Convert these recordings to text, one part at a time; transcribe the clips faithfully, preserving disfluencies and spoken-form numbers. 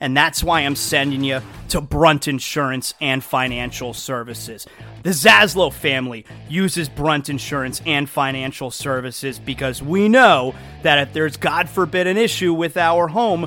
And that's why I'm sending you to Brunt Insurance and Financial Services. The Zaslow family uses Brunt Insurance and Financial Services because we know that if there's, God forbid, an issue with our home,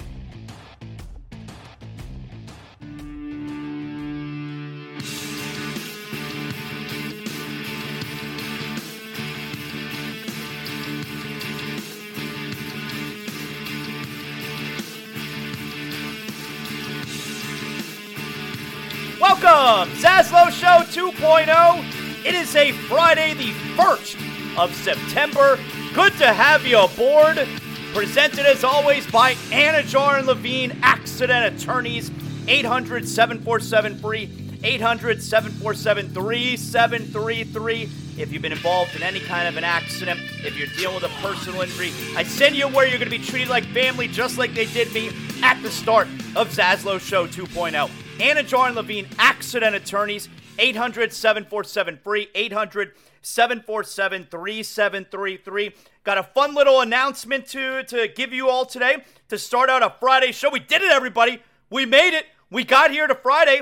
Welcome, ZASLOW Show two point oh. It is a Friday, the first of September. Good to have you aboard. Presented as always by Anidjar and Levine Accident Attorneys, eight hundred, seven four seven, F R E E, eight hundred, seven four seven, three seven three three. If you've been involved in any kind of an accident, if you're dealing with a personal injury, I send you where you're going to be treated like family, just like they did me at the start of ZASLOW Show two point oh. Anidjar and Levine Accident Attorneys, eight hundred, seven four seven, F R E E, eight hundred, seven four seven, three seven three three. Got a fun little announcement to, to give you all today to start out a Friday show. We did it, everybody. We made it. We got here to Friday.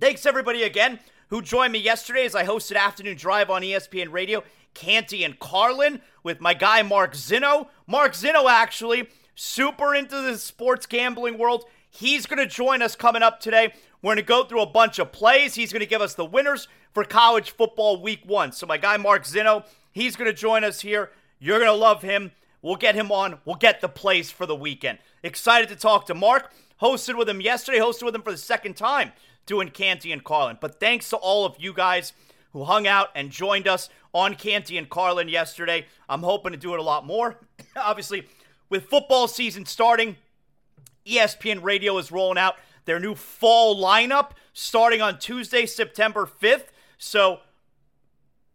Thanks, everybody, again, who joined me yesterday as I hosted Afternoon Drive on E S P N Radio, Canty and Carlin, with my guy Mark Zinno. Mark Zinno, actually, super into the sports gambling world. He's going to join us coming up today. We're going to go through a bunch of plays. He's going to give us the winners for college football week one. So my guy Mark Zinno, he's going to join us here. You're going to love him. We'll get him on. We'll get the plays for the weekend. Excited to talk to Mark. Hosted with him yesterday. Hosted with him for the second time doing Canty and Carlin. But thanks to all of you guys who hung out and joined us on Canty and Carlin yesterday. I'm hoping to do it a lot more. Obviously, with football season starting, E S P N Radio is rolling out their new fall lineup starting on Tuesday, September fifth. So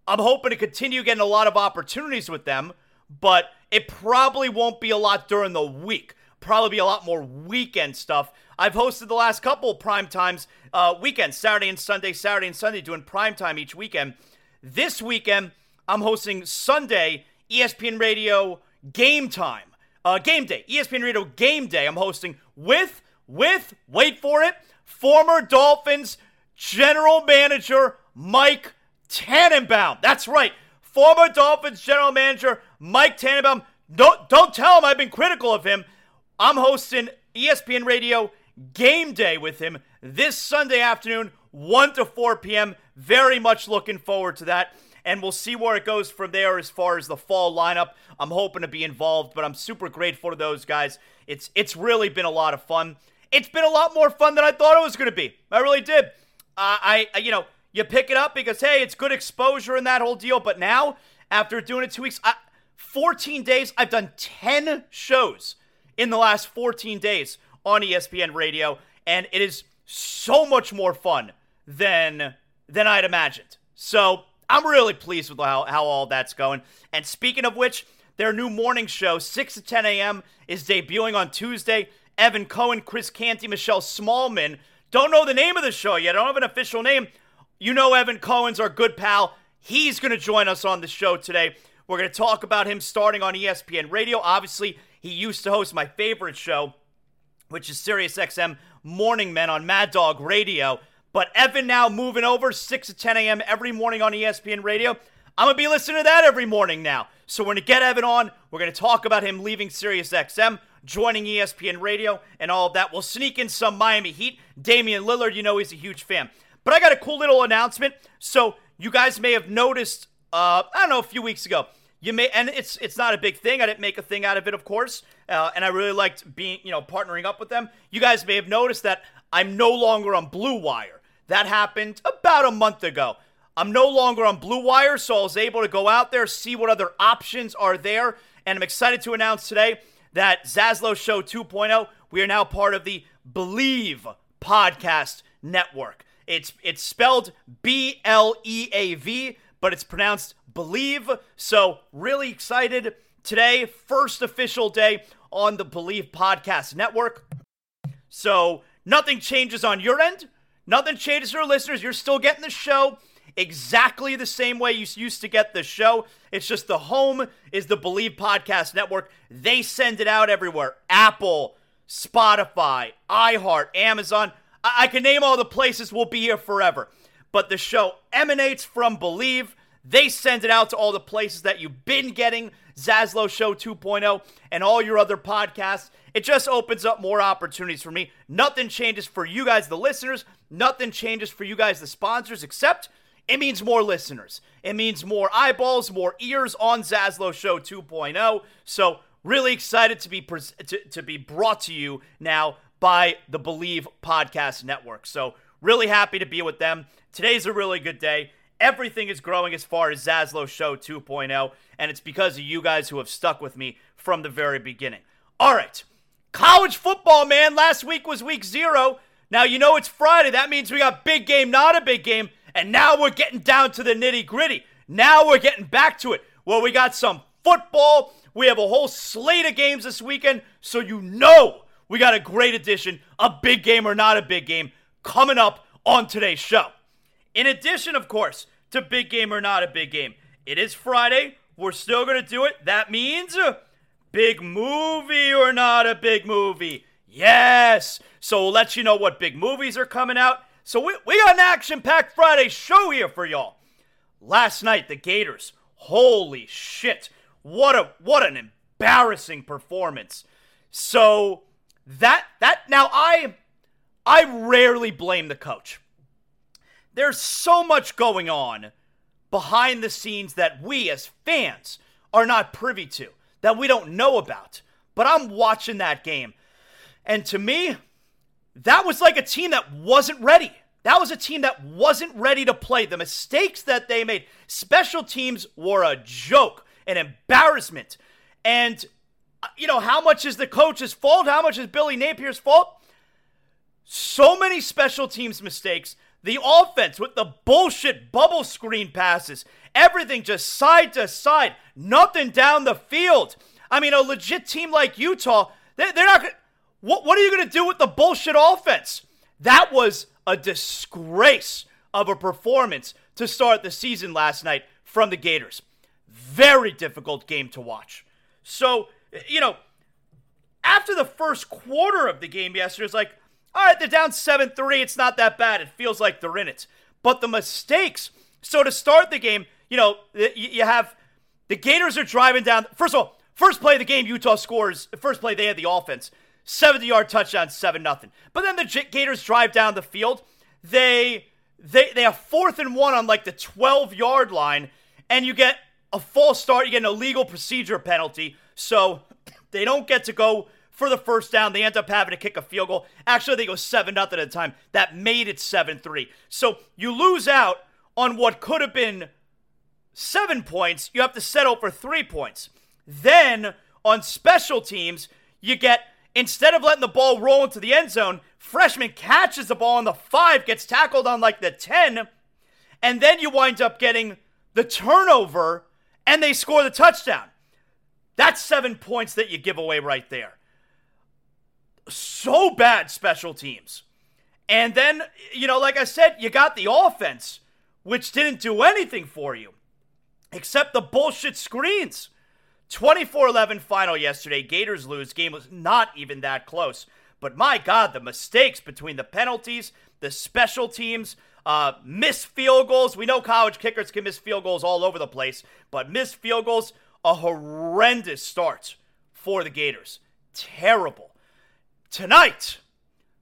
I'm hoping to continue getting a lot of opportunities with them, but it probably won't be a lot during the week. Probably be a lot more weekend stuff. I've hosted the last couple prime times, uh, weekends, Saturday and Sunday, Saturday and Sunday, doing prime time each weekend. This weekend, I'm hosting Sunday, E S P N Radio Game Time. Uh, game Day, E S P N Radio Game Day. I'm hosting with, with, wait for it, former Dolphins general manager Mike Tannenbaum. That's right, former Dolphins general manager Mike Tannenbaum. Don't, don't tell him I've been critical of him. I'm hosting E S P N Radio Game Day with him this Sunday afternoon, one to four p.m. Very much looking forward to that. And we'll see where it goes from there as far as the fall lineup. I'm hoping to be involved, but I'm super grateful to those guys. It's it's really been a lot of fun. It's been a lot more fun than I thought it was going to be. I really did. Uh, I, I you know, you pick it up because, hey, it's good exposure and that whole deal. But now, after doing it two weeks, I, fourteen days, I've done ten shows in the last fourteen days on E S P N Radio. And it is so much more fun than, than I'd imagined. So I'm really pleased with how, how all that's going. And speaking of which, their new morning show, six to ten a.m., is debuting on Tuesday. Evan Cohen, Chris Canty, Michelle Smallman. Don't know the name of the show yet. I don't have an official name. You know Evan Cohen's our good pal. He's going to join us on the show today. We're going to talk about him starting on E S P N Radio. Obviously, he used to host my favorite show, which is SiriusXM Morning Men on Mad Dog Radio. But Evan now moving over six to ten a.m. every morning on E S P N Radio. I'm going to be listening to that every morning now. So we're going to get Evan on. We're going to talk about him leaving SiriusXM, joining E S P N Radio, and all of that. We'll sneak in some Miami Heat. Damian Lillard, you know he's a huge fan. But I got a cool little announcement. So you guys may have noticed, uh, I don't know, a few weeks ago. You may, and it's it's not a big thing. I didn't make a thing out of it, of course. Uh, and I really liked being, you know, partnering up with them. You guys may have noticed that I'm no longer on Blue Wire. That happened about a month ago. I'm no longer on Blue Wire, so I was able to go out there, see what other options are there. And I'm excited to announce today that ZASLOW Show two point oh, we are now part of the Believe Podcast Network. It's it's spelled B L E A V, but it's pronounced Believe. So really excited today, first official day on the Believe Podcast Network. So nothing changes on your end. Nothing changes for listeners. You're still getting the show exactly the same way you used to get the show. It's just the home is the Believe Podcast Network. They send it out everywhere. Apple, Spotify, iHeart, Amazon. I, I can name all the places. We'll be here forever. But the show emanates from Believe. They send it out to all the places that you've been getting Zaslow Show two point oh and all your other podcasts. It just opens up more opportunities for me. Nothing changes for you guys, the listeners. Nothing changes for you guys, the sponsors, except it means more listeners. It means more eyeballs, more ears on Zaslow Show two point oh. So really excited to be pres- to, to be brought to you now by the Believe Podcast Network. So really happy to be with them. Today's a really good day. Everything is growing as far as Zaslow Show two point oh, and it's because of you guys who have stuck with me from the very beginning. All right. College football, man. Last week was week zero. Now, you know it's Friday. That means we got big game, not a big game, and now we're getting down to the nitty-gritty. Now we're getting back to it. Well, we got some football. We have a whole slate of games this weekend, so you know we got a great edition of Big Game or Not a Big Game coming up on today's show. In addition, of course, to Big Game or Not a Big Game, it is Friday. We're still going to do it. That means Big Movie or Not a Big Movie. Yes. So we'll let you know what big movies are coming out. So we, we got an action-packed Friday show here for y'all. Last night, the Gators. Holy shit. What a what an embarrassing performance. So that that now I I rarely blame the coach. There's so much going on behind the scenes that we as fans are not privy to. that we don't know about. But I'm watching that game. And to me, that was like a team that wasn't ready. That was a team that wasn't ready to play. The mistakes that they made. Special teams were a joke, an embarrassment. And, you know, how much is the coach's fault? How much is Billy Napier's fault? So many special teams mistakes. The offense with the bullshit bubble screen passes. Everything just side to side. Nothing down the field. I mean, a legit team like Utah, they're not going to... What, what are you going to do with the bullshit offense? That was a disgrace of a performance to start the season last night from the Gators. Very difficult game to watch. So, you know, after the first quarter of the game yesterday, it's like, all right, they're down seven three. It's not that bad. It feels like they're in it. But the mistakes. So to start the game, you know, you have the Gators are driving down. First of all, first play of the game, Utah scores. First play, they had the offense. seventy-yard touchdown, seven nothing. But then the Gators drive down the field. They they they have fourth and one on like the twelve-yard line, and you get a false start. You get an illegal procedure penalty. So they don't get to go for the first down. They end up having to kick a field goal. Actually, they go seven nothing at the time. That made it seven three. So you lose out on what could have been seven points. You have to settle for three points. Then on special teams, you get... Instead of letting the ball roll into the end zone, freshman catches the ball on the five, gets tackled on like the ten, and then you wind up getting the turnover, and they score the touchdown. That's seven points that you give away right there. So bad special teams. And then, you know, like I said, you got the offense, which didn't do anything for you, except the bullshit screens. twenty-four eleven final yesterday. Gators lose. Game was not even that close. But my God, the mistakes between the penalties, the special teams, uh, missed field goals. We know college kickers can miss field goals all over the place. But missed field goals, a horrendous start for the Gators. Terrible. Tonight,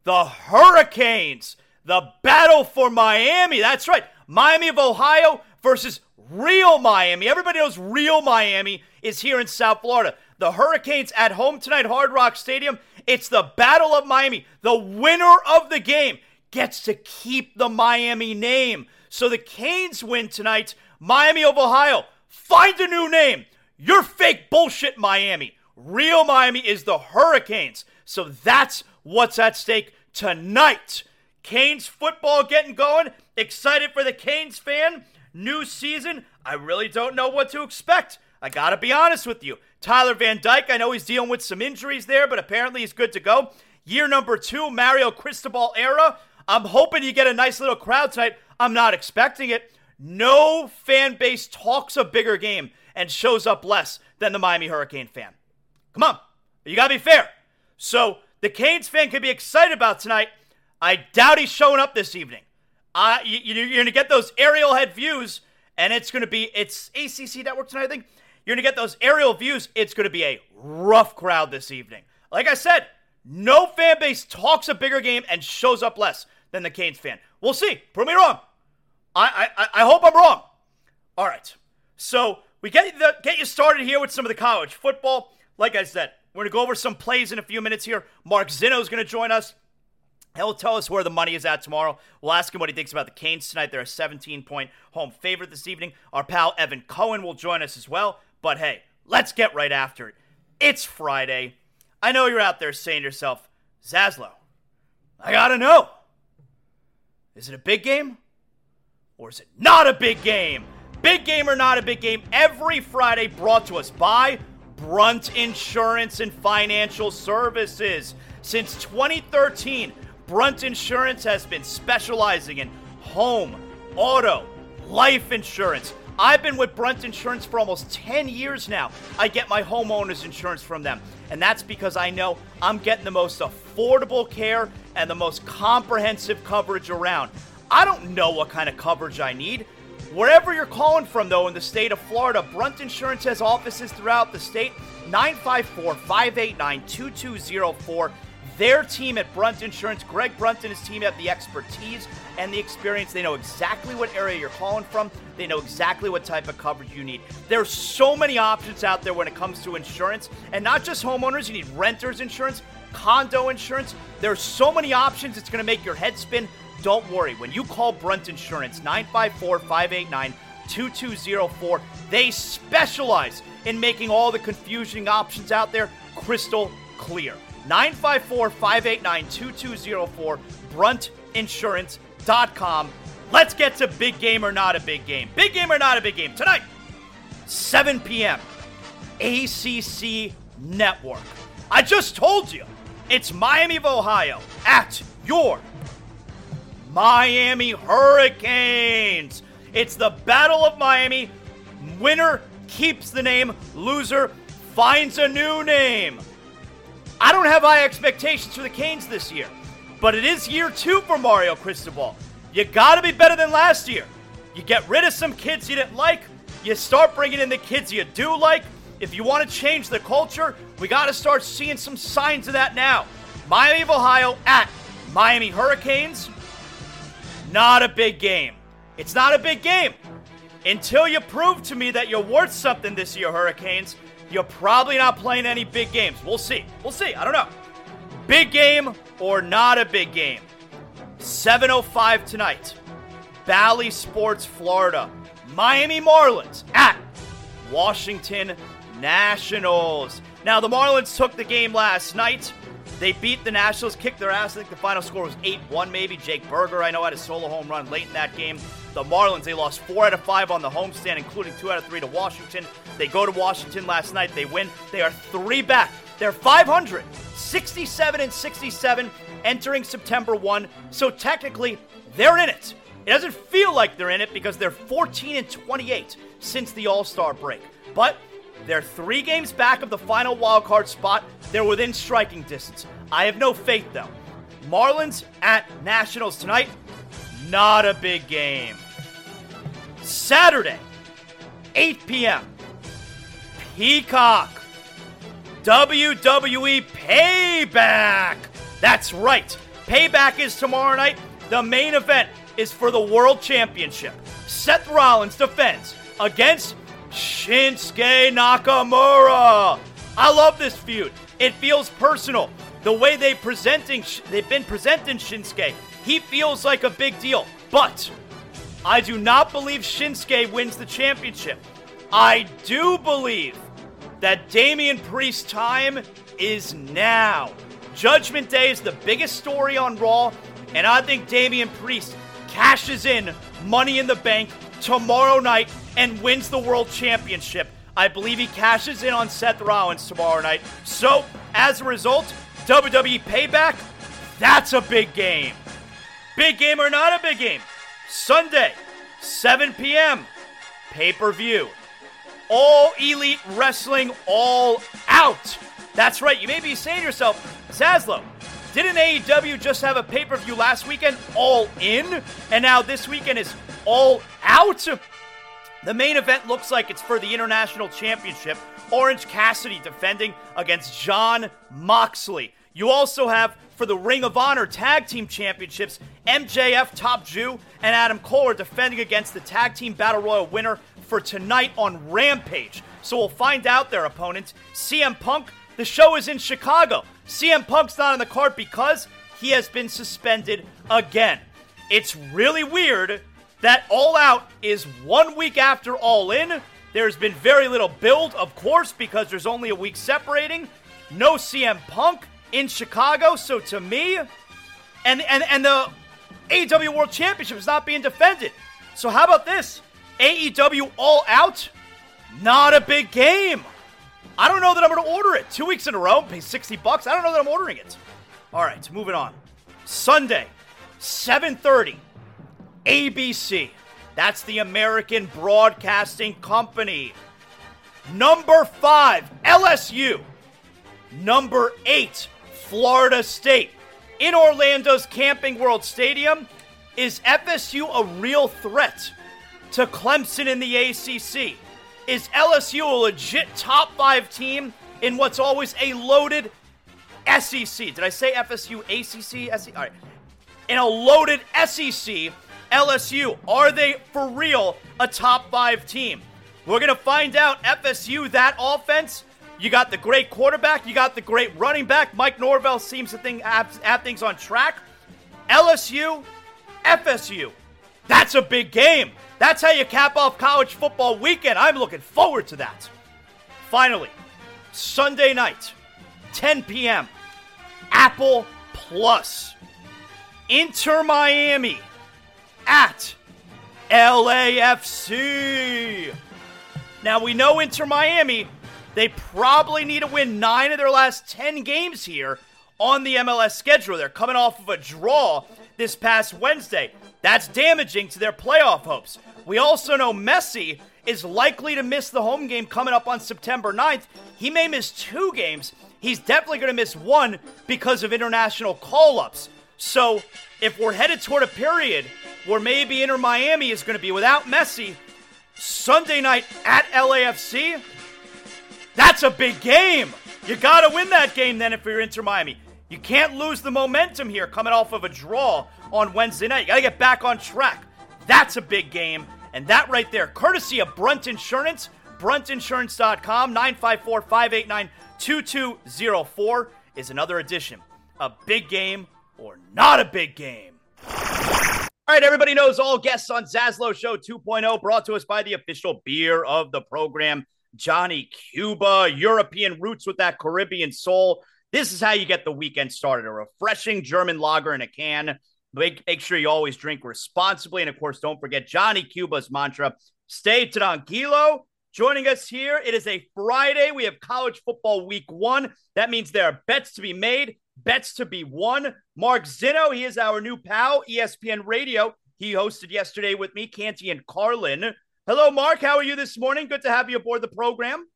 the Hurricanes. The battle for Miami. That's right. Miami of Ohio versus real Miami. Everybody knows real Miami is here in South Florida. The Hurricanes at home tonight, Hard Rock Stadium. It's the Battle of Miami. The winner of the game gets to keep the Miami name. So the Canes win tonight. Miami of Ohio, find a new name. You're fake bullshit Miami. Real Miami is the Hurricanes. So that's what's at stake tonight. Canes football getting going. Excited for the Canes fan. New season, I really don't know what to expect. I gotta be honest with you. Tyler Van Dyke, I know he's dealing with some injuries there, but apparently he's good to go. Year number two, Mario Cristobal era. I'm hoping you get a nice little crowd tonight. I'm not expecting it. No fan base talks a bigger game and shows up less than the Miami Hurricane fan. Come on, you gotta be fair. So the Canes fan can be excited about tonight. I doubt he's showing up this evening. Uh, you, you're going to get those aerial head views, and it's going to be, it's A C C Network tonight, I think. You're going to get those aerial views. It's going to be a rough crowd this evening. Like I said, no fan base talks a bigger game and shows up less than the Canes fan. We'll see. Prove me wrong. I I, I hope I'm wrong. All right. So we get, the, get you started here with some of the college football. Like I said, we're going to go over some plays in a few minutes here. Mark Zinno is going to join us. He'll tell us where the money is at tomorrow. We'll ask him what he thinks about the Canes tonight. They're a seventeen-point home favorite this evening. Our pal Evan Cohen will join us as well. But hey, let's get right after it. It's Friday. I know you're out there saying to yourself, Zaslow, I gotta know. Is it a big game? Or is it not a big game? Big game or not a big game? Every Friday brought to us by Brunt Insurance and Financial Services. Since twenty thirteen... Brunt Insurance has been specializing in home, auto, life insurance. I've been with Brunt Insurance for almost ten years now. I get my homeowner's insurance from them. And that's because I know I'm getting the most affordable care and the most comprehensive coverage around. I don't know what kind of coverage I need. Wherever you're calling from, though, in the state of Florida, Brunt Insurance has offices throughout the state. nine five four, five eight nine, two two zero four. Their team at Brunt Insurance, Greg Brunt and his team have the expertise and the experience. They know exactly what area you're calling from. They know exactly what type of coverage you need. There's so many options out there when it comes to insurance, and not just homeowners. You need renters insurance, condo insurance. There's so many options. It's going to make your head spin. Don't worry. When you call Brunt Insurance, nine five four, five eight nine, two two zero four, they specialize in making all the confusing options out there crystal clear. nine five four, five eight nine, two two zero four, brunt insurance dot com. Let's get to big game or not a big game. Big game or not a big game. Tonight, seven p.m., A C C Network. I just told you, it's Miami of Ohio at your Miami Hurricanes. It's the Battle of Miami. Winner keeps the name. Loser finds a new name. I don't have high expectations for the Canes this year, but it is year two for Mario Cristobal. You got to be better than last year. You get rid of some kids you didn't like. You start bringing in the kids you do like. If you want to change the culture, we got to start seeing some signs of that now. Miami of Ohio at Miami Hurricanes. Not a big game. It's not a big game. Until you prove to me that you're worth something this year, Hurricanes, you're probably not playing any big games. We'll see. We'll see. I don't know. Big game or not a big game. seven oh five tonight. Bally Sports, Florida. Miami Marlins at Washington Nationals. Now, the Marlins took the game last night. They beat the Nationals, kicked their ass. I think the final score was eight one maybe. Jake Berger, I know, had a solo home run late in that game. The Marlins, they lost four out of five on the homestand, including two out of three to Washington. They go to Washington last night. They win. They are three back. They're five hundred, sixty-seven and sixty-seven, entering September first. So technically, they're in it. It doesn't feel like they're in it because they're fourteen and twenty-eight since the All-Star break. But they're three games back of the final wildcard spot. They're within striking distance. I have no faith, though. Marlins at Nationals tonight. Not a big game. Saturday, eight p.m., Peacock, W W E Payback. That's right. Payback is tomorrow night. The main event is for the World Championship. Seth Rollins defends against Shinsuke Nakamura. I love this feud. It feels personal. The way they presenting, they've been presenting Shinsuke, he feels like a big deal. But I do not believe Shinsuke wins the championship. I do believe that Damian Priest's time is now. Judgment Day is the biggest story on Raw, and I think Damian Priest cashes in Money in the Bank tomorrow night and wins the World Championship. I believe he cashes in on Seth Rollins tomorrow night. So, as a result, W W E Payback, that's a big game. Big game or not a big game. Sunday, seven p.m., pay-per-view. All Elite Wrestling All Out. That's right. You may be saying to yourself, Zaslow, didn't A E W just have a pay-per-view last weekend, All In, and now this weekend is All Out? The main event looks like it's for the International Championship. Orange Cassidy defending against Jon Moxley. You also have, for the Ring of Honor Tag Team Championships, M J F, Top Jew, and Adam Cole are defending against the Tag Team Battle Royal winner for tonight on Rampage. So we'll find out their opponents. C M Punk, the show is in Chicago. C M Punk's not on the card because he has been suspended again. It's really weird that All Out is one week after All In. There's been very little build, of course, because there's only a week separating. No C M Punk in Chicago, so to me, and and, and the A E W World Championship is not being defended. So how about this? A E W All Out, not a big game. I don't know that I'm going to order it. Two weeks in a row, pay sixty bucks. I don't know that I'm ordering it. All right, moving on. Sunday, seven thirty, A B C. That's the American Broadcasting Company. Number five, L S U. Number eight, Florida State. In Orlando's Camping World Stadium, is F S U a real threat? to Clemson in the A C C? Is L S U a legit top five team in what's always a loaded S E C? Did I say F S U, A C C, S E C? All right. In a loaded S E C, L S U, are they for real a top five team? We're going to find out. F S U, that offense, you got the great quarterback, you got the great running back. Mike Norvell seems to think, have, have things on track. L S U, F S U, that's a big game. That's how you cap off college football weekend. I'm looking forward to that. Finally, Sunday night, ten p.m., Apple Plus, Inter Miami at L A F C. Now, we know Inter Miami, they probably need to win nine of their last ten games here on the M L S schedule. They're coming off of a draw this past Wednesday. That's damaging to their playoff hopes. We also know Messi is likely to miss the home game coming up on September ninth. He may miss two games. He's definitely going to miss one because of international call-ups. So if we're headed toward a period where maybe Inter Miami is going to be without Messi, Sunday night at L A F C, that's a big game. You got to win that game then if you're Inter Miami. You can't lose the momentum here coming off of a draw on Wednesday night. You got to get back on track. That's a big game. And that right there, courtesy of Brunt Insurance, brunt insurance dot com, nine five four, five eight nine, two two zero four is another edition of Big Game or Not a Big Game. All right, everybody knows all guests on ZASLOW Show two point oh, brought to us by the official beer of the program, Johnny Cuba, European roots with that Caribbean soul. This is how you get the weekend started, a refreshing German lager in a can. Make, make sure you always drink responsibly. And, of course, don't forget Johnny Cuba's mantra, stay tranquilo. Joining us here, it is a Friday. We have college football week one. That means there are bets to be made, bets to be won. Mark Zinno, he is our new pal, E S P N Radio. He hosted yesterday with me, Canty and Carlin. Hello, Mark. How are you this morning? Good to have you aboard the program.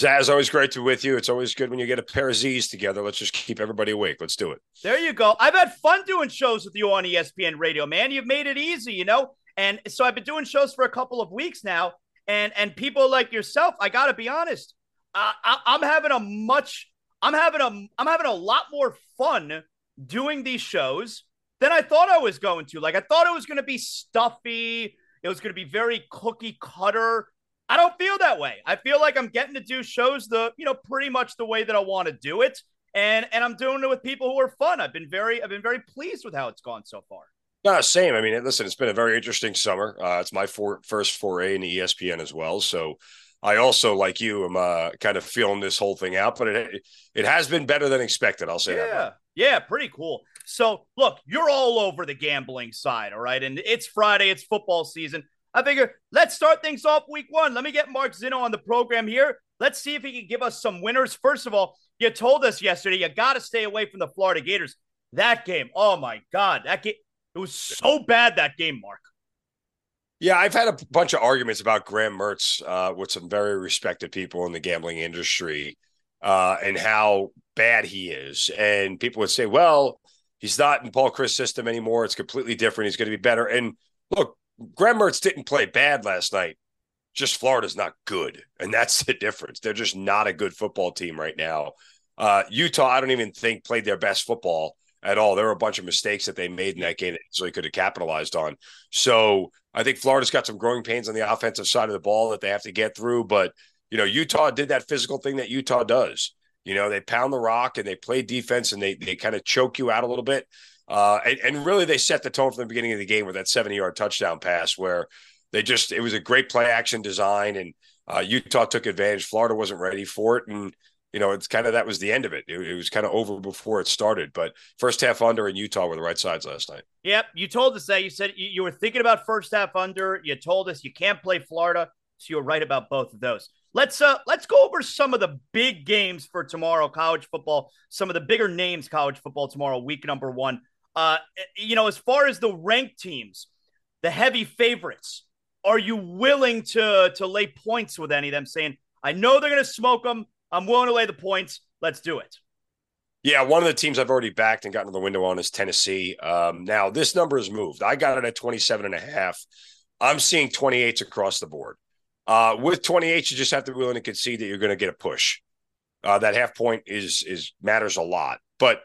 Zaz, always great to be with you. It's always good when you get a pair of Z's together. Let's just keep everybody awake. Let's do it. There you go. I've had fun doing shows with you on E S P N Radio, man. You've made it easy, you know? And so I've been doing shows for a couple of weeks now, and and people like yourself, I got to be honest, uh, I, I'm having a much, I'm having a, I'm having a lot more fun doing these shows than I thought I was going to. Like, I thought it was going to be stuffy. It was going to be very cookie cutter. I don't feel that way. I feel like I'm getting to do shows the, you know, pretty much the way that I want to do it. And and I'm doing it with people who are fun. I've been very, I've been very pleased with how it's gone so far. No, same. I mean, listen, it's been a very interesting summer. Uh, it's my for, first foray into E S P N as well. So I also, like you, am uh, kind of feeling this whole thing out, but it it has been better than expected. I'll say yeah. that. Yeah. Yeah, pretty cool. So look, you're all over the gambling side. All right. And it's Friday. It's football season. I figure let's start things off week one. Let me get Mark Zinno on the program here. Let's see if he can give us some winners. First of all, you told us yesterday you got to stay away from the Florida Gators. That game, oh my God, that game, it was so bad, that game, Mark. Yeah, I've had a bunch of arguments about Graham Mertz uh, with some very respected people in the gambling industry uh, and how bad he is. And people would say, well, he's not in Paul Chris' system anymore. It's completely different. He's going to be better. And look, Graham Mertz didn't play bad last night. Just Florida's not good. And that's the difference. They're just not a good football team right now. Uh, Utah, I don't even think played their best football at all. There were a bunch of mistakes that they made in that game that they easily could have capitalized on. So I think Florida's got some growing pains on the offensive side of the ball that they have to get through. But, you know, Utah did that physical thing that Utah does. You know, they pound the rock and they play defense and they they kind of choke you out a little bit. Uh, and, and really, they set the tone from the beginning of the game with that seventy-yard touchdown pass where they just – it was a great play-action design, and uh, Utah took advantage. Florida wasn't ready for it, and, you know, it's kind of – that was the end of it. it. It was kind of over before it started, but first half under in Utah were the right sides last night. Yep, you told us that. You said you, you were thinking about first half under. You told us you can't play Florida, so you were right about both of those. Let's uh, let's go over some of the big games for tomorrow, college football, some of the bigger names college football tomorrow, week number one. Uh, you know, as far as the ranked teams, the heavy favorites, are you willing to, to lay points with any of them saying, I know they're going to smoke them. I'm willing to lay the points. Let's do it. Yeah. One of the teams I've already backed and gotten to the window on is Tennessee. Um, now this number has moved. I got it at twenty-seven and a half. I'm seeing twenty-eights across the board. Uh, with twenty-eights, you just have to be willing to concede that you're going to get a push. Uh, that half point is is matters a lot. But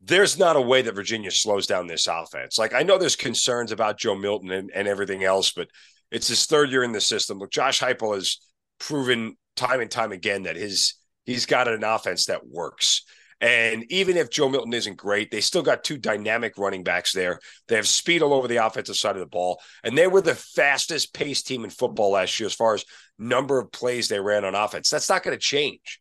there's not a way that Virginia slows down this offense. Like, I know there's concerns about Joe Milton and, and everything else, but it's his third year in the system. Look, Josh Heupel has proven time and time again that his he's got an offense that works. And even if Joe Milton isn't great, they still got two dynamic running backs there. They have speed all over the offensive side of the ball. And they were the fastest paced team in football last year as far as number of plays they ran on offense. That's not going to change.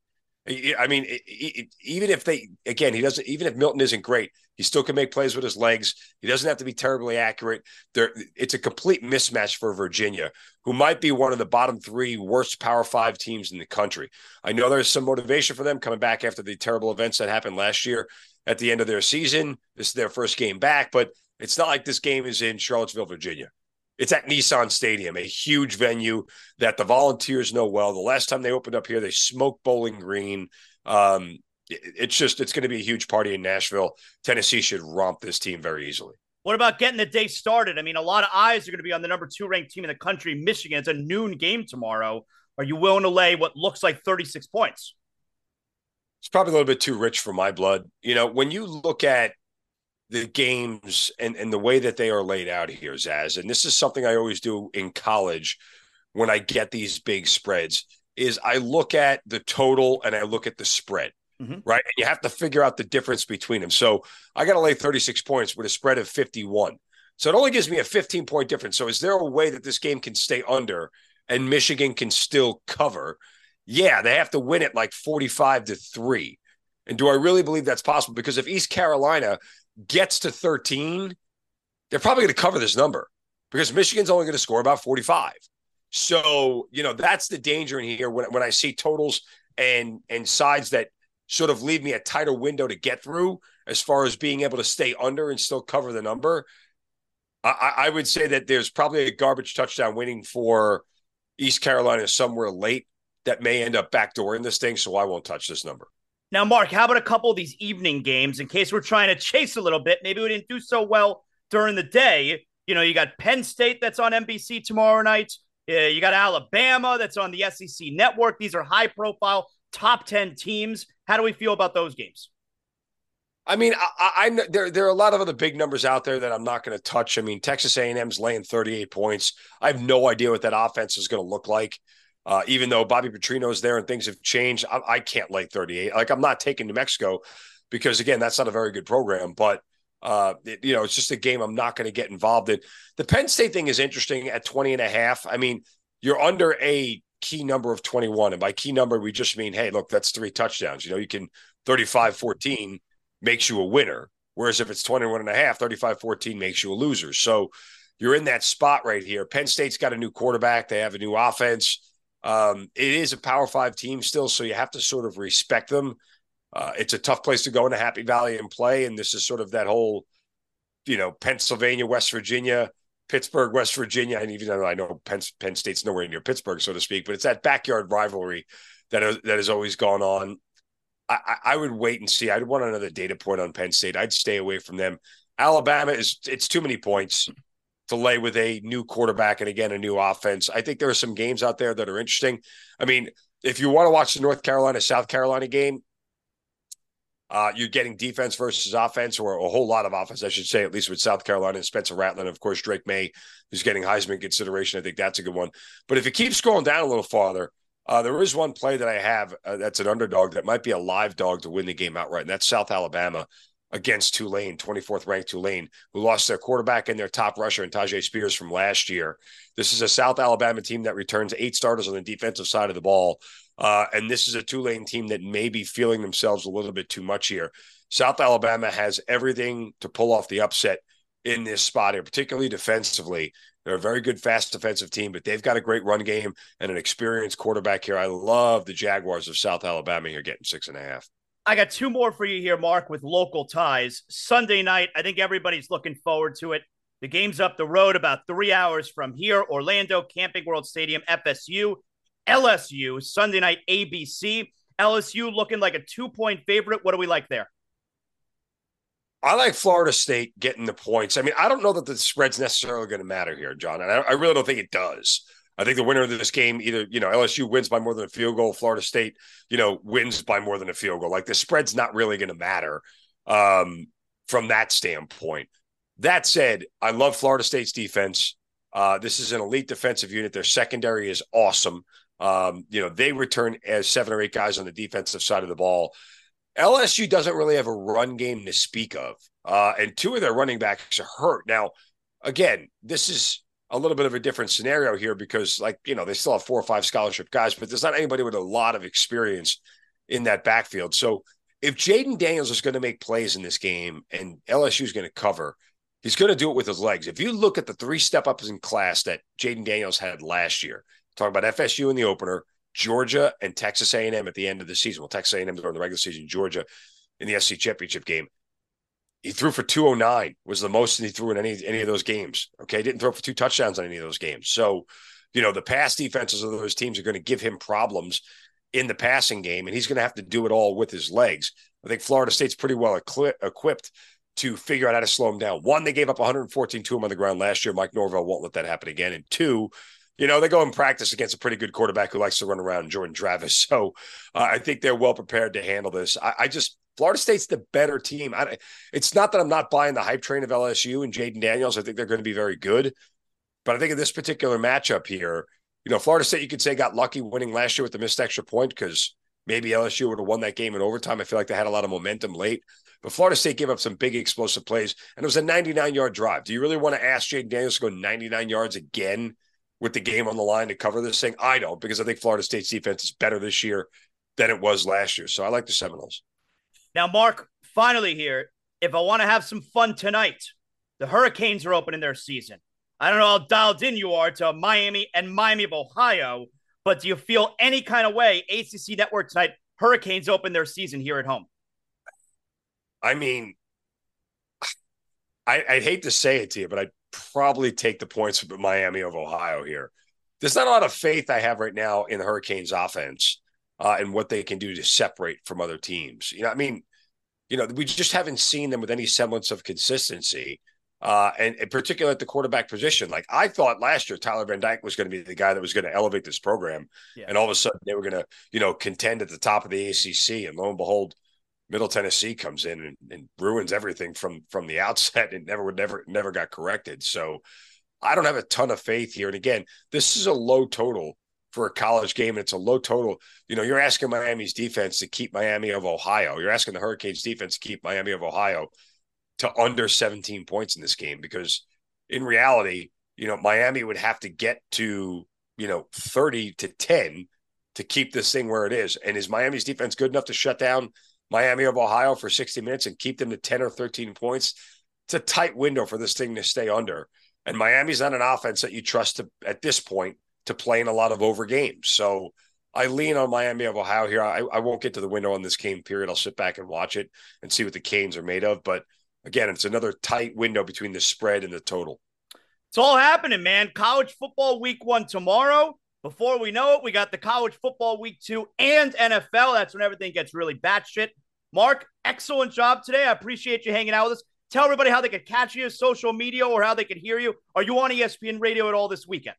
I mean, it, it, even if they, again, he doesn't, even if Milton isn't great, he still can make plays with his legs. He doesn't have to be terribly accurate. There, it's a complete mismatch for Virginia, who might be one of the bottom three worst Power Five teams in the country. I know there's some motivation for them coming back after the terrible events that happened last year at the end of their season. This is their first game back, but it's not like this game is in Charlottesville, Virginia. It's at Nissan Stadium, a huge venue that the Volunteers know well. The last time they opened up here, they smoked Bowling Green. Um, It's just, it's going to be a huge party in Nashville. Tennessee should romp this team very easily. What about getting the day started? I mean, a lot of eyes are going to be on the number two ranked team in the country, Michigan. It's a noon game tomorrow. Are you willing to lay what looks like thirty-six points? It's probably a little bit too rich for my blood. You know, when you look at the games and, and the way that they are laid out here, Zaz, and this is something I always do in college when I get these big spreads, is I look at the total and I look at the spread. Mm-hmm. Right. And you have to figure out the difference between them. So I got to lay thirty-six points with a spread of fifty-one. So it only gives me a fifteen point difference. So is there a way that this game can stay under and Michigan can still cover? Yeah, they have to win it like forty-five to three. And do I really believe that's possible? Because if East Carolina gets to thirteen, they're probably going to cover this number because Michigan's only going to score about forty-five. So, you know, that's the danger in here when, when I see totals and, and sides that sort of leave me a tighter window to get through as far as being able to stay under and still cover the number. I, I would say that there's probably a garbage touchdown waiting for East Carolina somewhere late that may end up backdooring this thing, so I won't touch this number. Now, Mark, how about a couple of these evening games in case we're trying to chase a little bit? Maybe we didn't do so well during the day. You know, you got Penn State that's on N B C tomorrow night. You got Alabama that's on the S E C network. These are high-profile top ten teams. How do we feel about those games? I mean, I, I, I there there are a lot of other big numbers out there that I'm not going to touch. I mean, Texas A and M's laying thirty-eight points. I have no idea what that offense is going to look like. Uh, even though Bobby Petrino's there and things have changed, I, I can't lay thirty-eight. Like, I'm not taking New Mexico because, again, that's not a very good program. But, uh, it, you know, it's just a game I'm not going to get involved in. The Penn State thing is interesting at twenty and a half. I mean, you're under a key number of twenty-one. And by key number, we just mean, hey, look, that's three touchdowns. You know, you can thirty-five fourteen makes you a winner. Whereas if it's twenty-one and a half, thirty-five fourteen makes you a loser. So you're in that spot right here. Penn State's got a new quarterback. They have a new offense. Um, it is a Power Five team still. So you have to sort of respect them. Uh, it's a tough place to go into Happy Valley and play. And this is sort of that whole, you know, Pennsylvania, West Virginia, Pittsburgh, West Virginia, and even though I know Penn, Penn State's nowhere near Pittsburgh, so to speak, but it's that backyard rivalry that, is, that has always gone on. I, I would wait and see. I'd want another data point on Penn State. I'd stay away from them. Alabama, is it's too many points to lay with a new quarterback and, again, a new offense. I think there are some games out there that are interesting. I mean, if you want to watch the North Carolina-South Carolina game, Uh, you're getting defense versus offense, or a whole lot of offense, I should say, at least with South Carolina and Spencer Rattler. Of course, Drake May, who's getting Heisman consideration. I think that's a good one. But if you keep scrolling down a little farther, uh, there is one play that I have uh, that's an underdog that might be a live dog to win the game outright, and that's South Alabama against Tulane, twenty-fourth ranked Tulane, who lost their quarterback and their top rusher in Tajay Spears from last year. This is a South Alabama team that returns eight starters on the defensive side of the ball. Uh, and this is a Tulane team that may be feeling themselves a little bit too much here. South Alabama has everything to pull off the upset in this spot here, particularly defensively. They're a very good, fast defensive team, but they've got a great run game and an experienced quarterback here. I love the Jaguars of South Alabama here getting six and a half. I got two more for you here, Mark, with local ties. Sunday night, I think everybody's looking forward to it. The game's up the road about three hours from here. Orlando, Camping World Stadium, F S U, L S U, Sunday night, A B C. L S U looking like a two-point favorite. What do we like there? I like Florida State getting the points. I mean, I don't know that the spread's necessarily going to matter here, John. And I, I really don't think it does. I think the winner of this game, either, you know, L S U wins by more than a field goal, Florida State, you know, wins by more than a field goal. Like, the spread's not really going to matter um, from that standpoint. That said, I love Florida State's defense. Uh, this is an elite defensive unit. Their secondary is awesome. Um, you know, they return as seven or eight guys on the defensive side of the ball. L S U doesn't really have a run game to speak of, uh, and two of their running backs are hurt. Now, again, this is a little bit of a different scenario here because, like, you know, they still have four or five scholarship guys, but there's not anybody with a lot of experience in that backfield. So if Jaden Daniels is going to make plays in this game and L S U is going to cover, he's going to do it with his legs. If you look at the three step-ups in class that Jaden Daniels had last year, talking about F S U in the opener, Georgia, and Texas A and M at the end of the season. Well, Texas A and M during the regular season, Georgia in the S E C championship game. He threw for two oh nine, was the most he threw in any any of those games. Okay, didn't throw for two touchdowns on any of those games. So, you know, the pass defenses of those teams are going to give him problems in the passing game, and he's going to have to do it all with his legs. I think Florida State's pretty well equi- equipped to figure out how to slow him down. One, they gave up one hundred fourteen to him on the ground last year. Mike Norvell won't let that happen again. And two, you know, they go and practice against a pretty good quarterback who likes to run around, Jordan Travis. So uh, I think they're well prepared to handle this. I, I just, Florida State's the better team. I, it's not that I'm not buying the hype train of L S U and Jaden Daniels. I think they're going to be very good. But I think in this particular matchup here, you know, Florida State, you could say, got lucky winning last year with the missed extra point because maybe L S U would have won that game in overtime. I feel like they had a lot of momentum late. But Florida State gave up some big explosive plays, and it was a ninety-nine-yard drive. Do you really want to ask Jaden Daniels to go ninety-nine yards again with the game on the line to cover this thing? I don't, because I think Florida State's defense is better this year than it was last year. So I like the Seminoles. Now, Mark, finally here, if I want to have some fun tonight, the Hurricanes are opening their season. I don't know how dialed in you are to Miami and Miami of Ohio, but do you feel any kind of way, A C C Network tonight, Hurricanes open their season here at home? I mean, I, I'd hate to say it to you, but I'd probably take the points from Miami of Ohio here. There's not a lot of faith I have right now in the Hurricanes offense uh, and what they can do to separate from other teams. You know, I mean, you know, we just haven't seen them with any semblance of consistency, uh, and, and particularly at the quarterback position. Like, I thought last year Tyler Van Dyke was going to be the guy that was going to elevate this program, yeah. and all of a sudden they were going to, you know, contend at the top of the A C C, and lo and behold, Middle Tennessee comes in and, and ruins everything from, from the outset and never would never, never got corrected. So I don't have a ton of faith here. And again, this is a low total for a college game. And it's a low total. You know, you're asking Miami's defense to keep Miami of Ohio. You're asking the Hurricanes defense to keep Miami of Ohio to under seventeen points in this game, because in reality, you know, Miami would have to get to, you know, thirty to ten to keep this thing where it is. And is Miami's defense good enough to shut down Miami of Ohio for sixty minutes and keep them to ten or thirteen points? It's a tight window for this thing to stay under. And Miami's not an offense that you trust to, at this point, to play in a lot of over games. So I lean on Miami of Ohio here. I, I won't get to the window on this game, period. I'll sit back and watch it and see what the Canes are made of. But again, it's another tight window between the spread and the total. It's all happening, man. College football week one tomorrow. Before we know it, we got the college football week two and N F L. That's when everything gets really batshit. Mark, excellent job today. I appreciate you hanging out with us. Tell everybody how they could catch you, social media, or how they could hear you. Are you on E S P N Radio at all this weekend?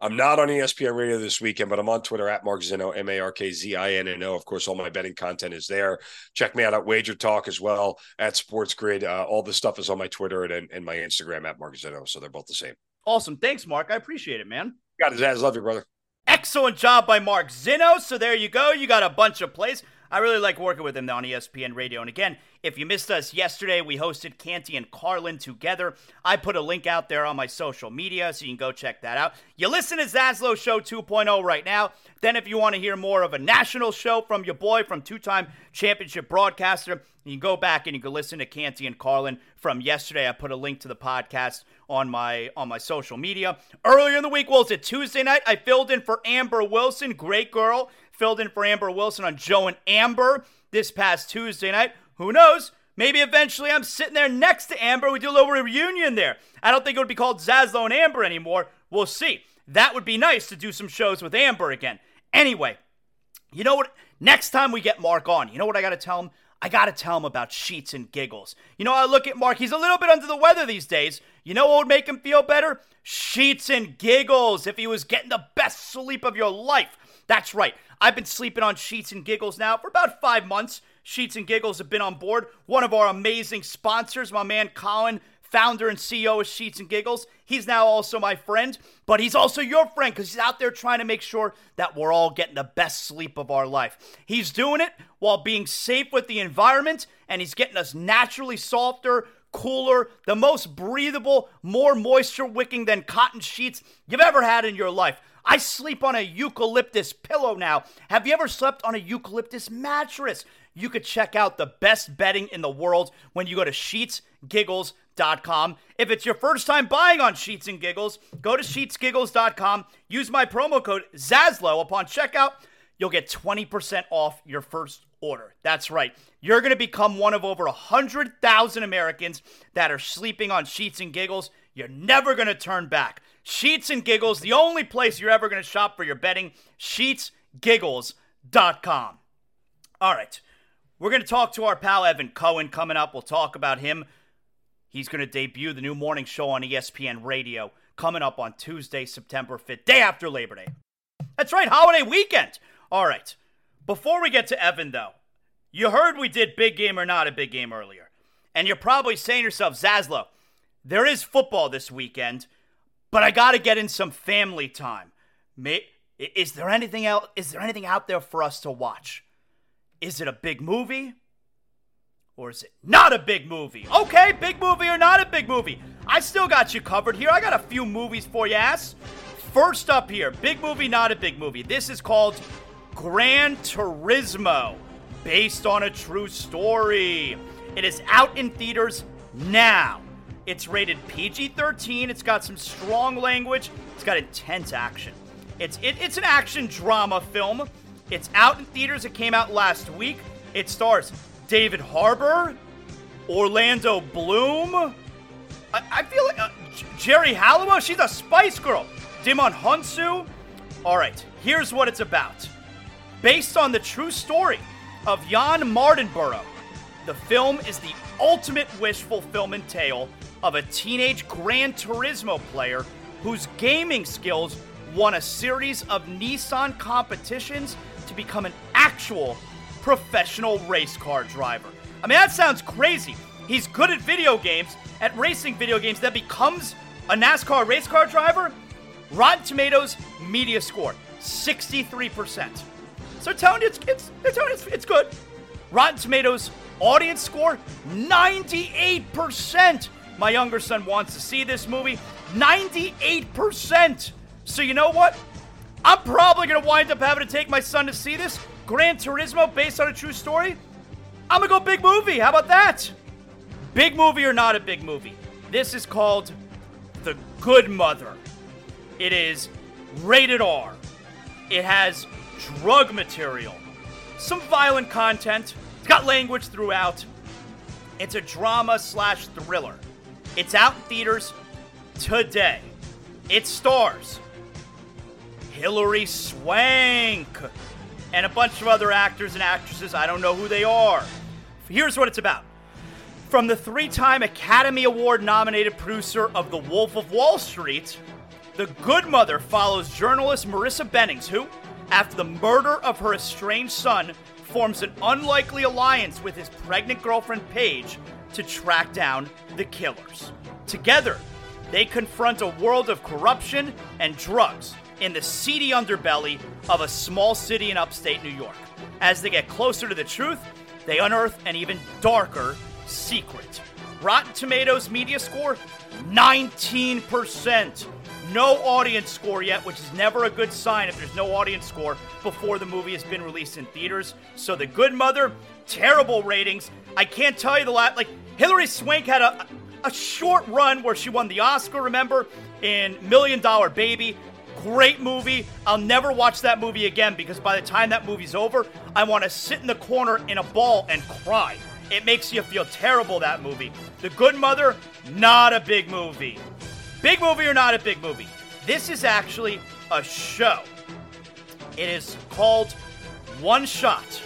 I'm not on E S P N Radio this weekend, but I'm on Twitter at Mark Zinno, M A R K Z I N N O. Of course, all my betting content is there. Check me out at Wager Talk as well, at Sports Grid. Uh, all the stuff is on my Twitter and, and my Instagram at Mark Zinno, so they're both the same. Awesome. Thanks, Mark. I appreciate it, man. Got it, Zaz. Love you, brother. Excellent job by Mark Zinno. So there you go. You got a bunch of plays. I really like working with him on E S P N Radio. And again, if you missed us yesterday, we hosted Canty and Carlin together. I put a link out there on my social media, so you can go check that out. You listen to ZASLOW Show two point oh right now. Then if you want to hear more of a national show from your boy, from two-time championship broadcaster, you can go back and you can listen to Canty and Carlin from yesterday. I put a link to the podcast on my on my social media. Earlier in the week, well, it's a Tuesday night. I filled in for Amber Wilson, great girl. Filled in for Amber Wilson on Joe and Amber this past Tuesday night. Who knows? Maybe eventually I'm sitting there next to Amber. We do a little reunion there. I don't think it would be called Zaslow and Amber anymore. We'll see. That would be nice to do some shows with Amber again. Anyway, you know what? Next time we get Mark on, you know what I got to tell him? I got to tell him about Sheets and Giggles. You know, I look at Mark, he's a little bit under the weather these days. You know what would make him feel better? Sheets and Giggles, if he was getting the best sleep of your life. That's right. I've been sleeping on Sheets and Giggles now for about five months. Sheets and Giggles have been on board. One of our amazing sponsors, my man Colin, founder and C E O of Sheets and Giggles. He's now also my friend, but he's also your friend because he's out there trying to make sure that we're all getting the best sleep of our life. He's doing it while being safe with the environment, and he's getting us naturally softer, cooler, the most breathable, more moisture-wicking than cotton sheets you've ever had in your life. I sleep on a eucalyptus pillow now. Have you ever slept on a eucalyptus mattress? You could check out the best bedding in the world when you go to Sheets Giggles dot com. If it's your first time buying on Sheets and Giggles, go to Sheets Giggles dot com. Use my promo code ZASLOW upon checkout. You'll get twenty percent off your first order. That's right. You're going to become one of over one hundred thousand Americans that are sleeping on Sheets and Giggles. You're never going to turn back. Sheets and Giggles, the only place you're ever going to shop for your bedding, Sheets Giggles dot com. All right. We're going to talk to our pal Evan Cohen coming up. We'll talk about him. He's going to debut the new morning show on E S P N Radio coming up on Tuesday, September fifth, day after Labor Day. That's right, holiday weekend. All right. Before we get to Evan, though, you heard we did Big Game or Not a Big Game earlier. And you're probably saying to yourself, Zaslow, there is football this weekend, but I got to get in some family time. Is there anything else? Is there anything out there for us to watch? Is it a big movie or is it not a big movie? Okay, big movie or not a big movie. I still got you covered here. I got a few movies for you ass. First up here, big movie, not a big movie. This is called Gran Turismo, based on a true story. It is out in theaters now. It's rated P G thirteen. It's got some strong language. It's got intense action. It's it, it's an action drama film. It's out in theaters. It came out last week. It stars David Harbour, Orlando Bloom. I, I feel like uh, J- Jerry Halliwell. She's a Spice Girl. Dimon Hunsu. All right. Here's what it's about. Based on the true story of Jan Martinborough, the film is the ultimate wish fulfillment tale of a teenage Gran Turismo player whose gaming skills won a series of Nissan competitions to become an actual professional race car driver. I mean, that sounds crazy. He's good at video games, at racing video games, that becomes a NASCAR race car driver. Rotten Tomatoes media score, sixty-three percent. So telling you it's, it's, they're telling you it's, it's good. Rotten Tomatoes audience score, ninety-eight percent. My younger son wants to see this movie, ninety-eight percent. So you know what? I'm probably going to wind up having to take my son to see this. Gran Turismo, based on a true story. I'm going to go big movie. How about that? Big movie or not a big movie? This is called The Good Mother. It is rated R. It has drug material, some violent content. It's got language throughout. It's a drama slash thriller. It's out in theaters today. It stars Hilary Swank and a bunch of other actors and actresses. I don't know who they are. Here's what it's about. From the three-time Academy Award-nominated producer of The Wolf of Wall Street, The Good Mother follows journalist Marissa Bennings, who, after the murder of her estranged son, forms an unlikely alliance with his pregnant girlfriend, Paige, to track down the killers. Together, they confront a world of corruption and drugs in the seedy underbelly of a small city in upstate New York. As they get closer to the truth, they unearth an even darker secret. Rotten Tomatoes media score, nineteen percent. No audience score yet, which is never a good sign if there's no audience score before the movie has been released in theaters. So The Good Mother, terrible ratings. I can't tell you the lot. Like, Hilary Swank had a... A short run where she won the Oscar, remember, in Million Dollar Baby. Great movie. I'll never watch that movie again because by the time that movie's over, I want to sit in the corner in a ball and cry. It makes you feel terrible, that movie. The Good Mother, not a big movie. Big movie or not a big movie? This is actually a show. It is called One Shot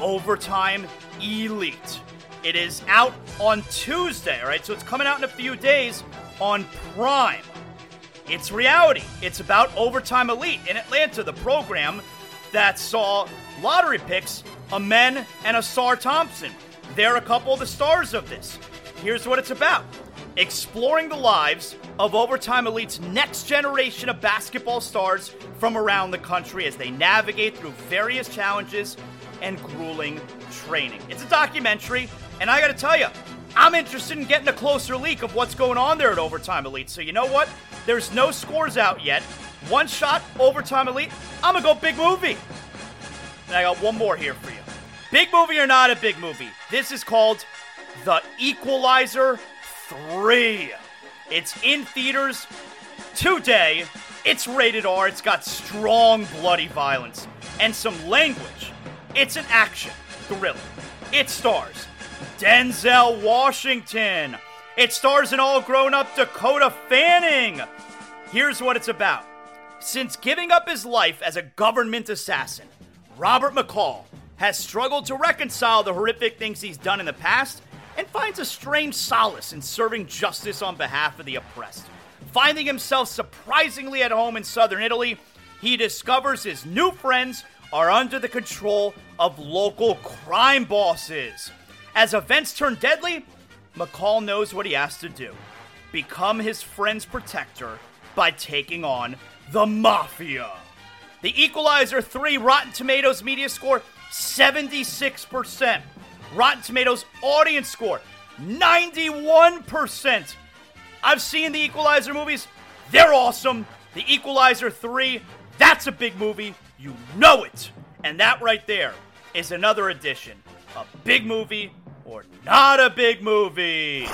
Overtime Elite. It is out on Tuesday, all right? So it's coming out in a few days on Prime. It's reality. It's about Overtime Elite in Atlanta, the program that saw lottery picks Amen and Asar Thompson. They're a couple of the stars of this. Here's what it's about. Exploring the lives of Overtime Elite's next generation of basketball stars from around the country as they navigate through various challenges and grueling training. It's a documentary, and I got to tell you, I'm interested in getting a closer leak of what's going on there at Overtime Elite. So you know what? There's no scores out yet. One shot, Overtime Elite. I'm going to go big movie. And I got one more here for you. Big movie or not a big movie, this is called The Equalizer three. It's in theaters today. It's rated R. It's got strong bloody violence and some language. It's an action thriller. It stars Denzel Washington. It stars an all-grown-up Dakota Fanning. Here's what it's about. Since giving up his life as a government assassin, Robert McCall has struggled to reconcile the horrific things he's done in the past and finds a strange solace in serving justice on behalf of the oppressed. Finding himself surprisingly at home in southern Italy, he discovers his new friends are under the control of local crime bosses. As events turn deadly, McCall knows what he has to do. Become his friend's protector by taking on the Mafia. The Equalizer three Rotten Tomatoes media score, seventy-six percent. Rotten Tomatoes audience score, ninety-one percent. I've seen the Equalizer movies. They're awesome. The Equalizer three, that's a big movie. You know it. And that right there is another edition of Big Movie or Not a Big Movie.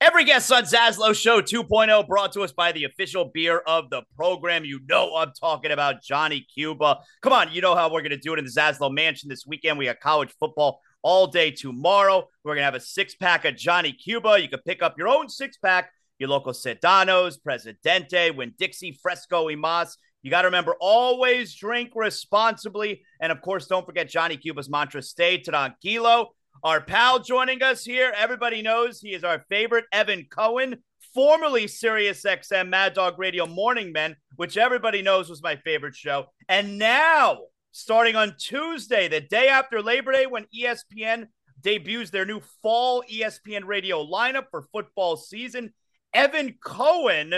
Every guest on ZASLOW Show two point oh brought to us by the official beer of the program. You know I'm talking about Johnny Cuba. Come on, you know how we're going to do it in the ZASLOW Mansion this weekend. We got college football all day tomorrow. We're going to have a six-pack of Johnny Cuba. You can pick up your own six-pack, your local Sedano's, Presidente, Winn-Dixie, Fresco y Mas. You got to remember, always drink responsibly. And, of course, don't forget Johnny Cuba's mantra, stay tranquilo. Our pal joining us here, everybody knows he is our favorite, Evan Cohen, formerly SiriusXM Mad Dog Radio Morning Men, which everybody knows was my favorite show. And now, starting on Tuesday, the day after Labor Day, when E S P N debuts their new fall E S P N radio lineup for football season, Evan Cohen,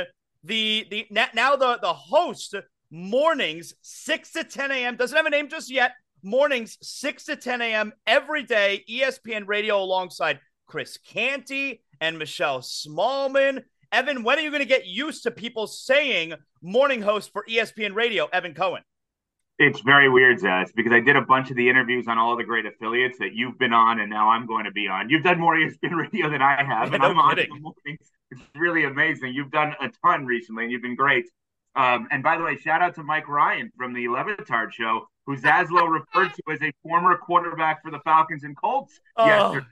the the now the, the host, mornings six to ten a.m., doesn't have a name just yet, mornings six to ten a.m. every day, E S P N Radio, alongside Chris Canty and Michelle Smallman. Evan, when are you going to get used to people saying morning host for E S P N Radio, Evan Cohen? It's very weird, Zaz, because I did a bunch of the interviews on all the great affiliates that you've been on, and now I'm going to be on. You've done more E S P N Radio than I have, yeah, and no I'm kidding. On the mornings. It's really amazing. You've done a ton recently, and you've been great. Um, and by the way, shout out to Mike Ryan from the Levitard Show, who Zaslow referred to as a former quarterback for the Falcons and Colts oh. yesterday.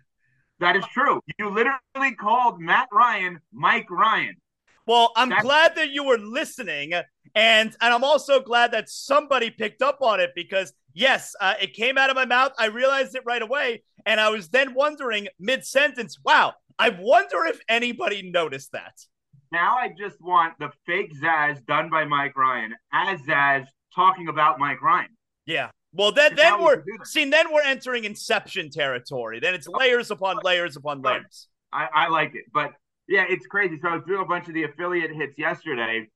That is true. You literally called Matt Ryan Mike Ryan. Well, I'm That's- glad that you were listening, and, and I'm also glad that somebody picked up on it because, yes, uh, it came out of my mouth. I realized it right away, and I was then wondering mid-sentence, wow, I wonder if anybody noticed that. Now I just want the fake Zaz done by Mike Ryan as Zaz talking about Mike Ryan. Yeah. Well, then then we're we see, then we're entering Inception territory. Then it's layers upon layers upon layers. I, I like it. But, yeah, it's crazy. So I was doing a bunch of the affiliate hits yesterday,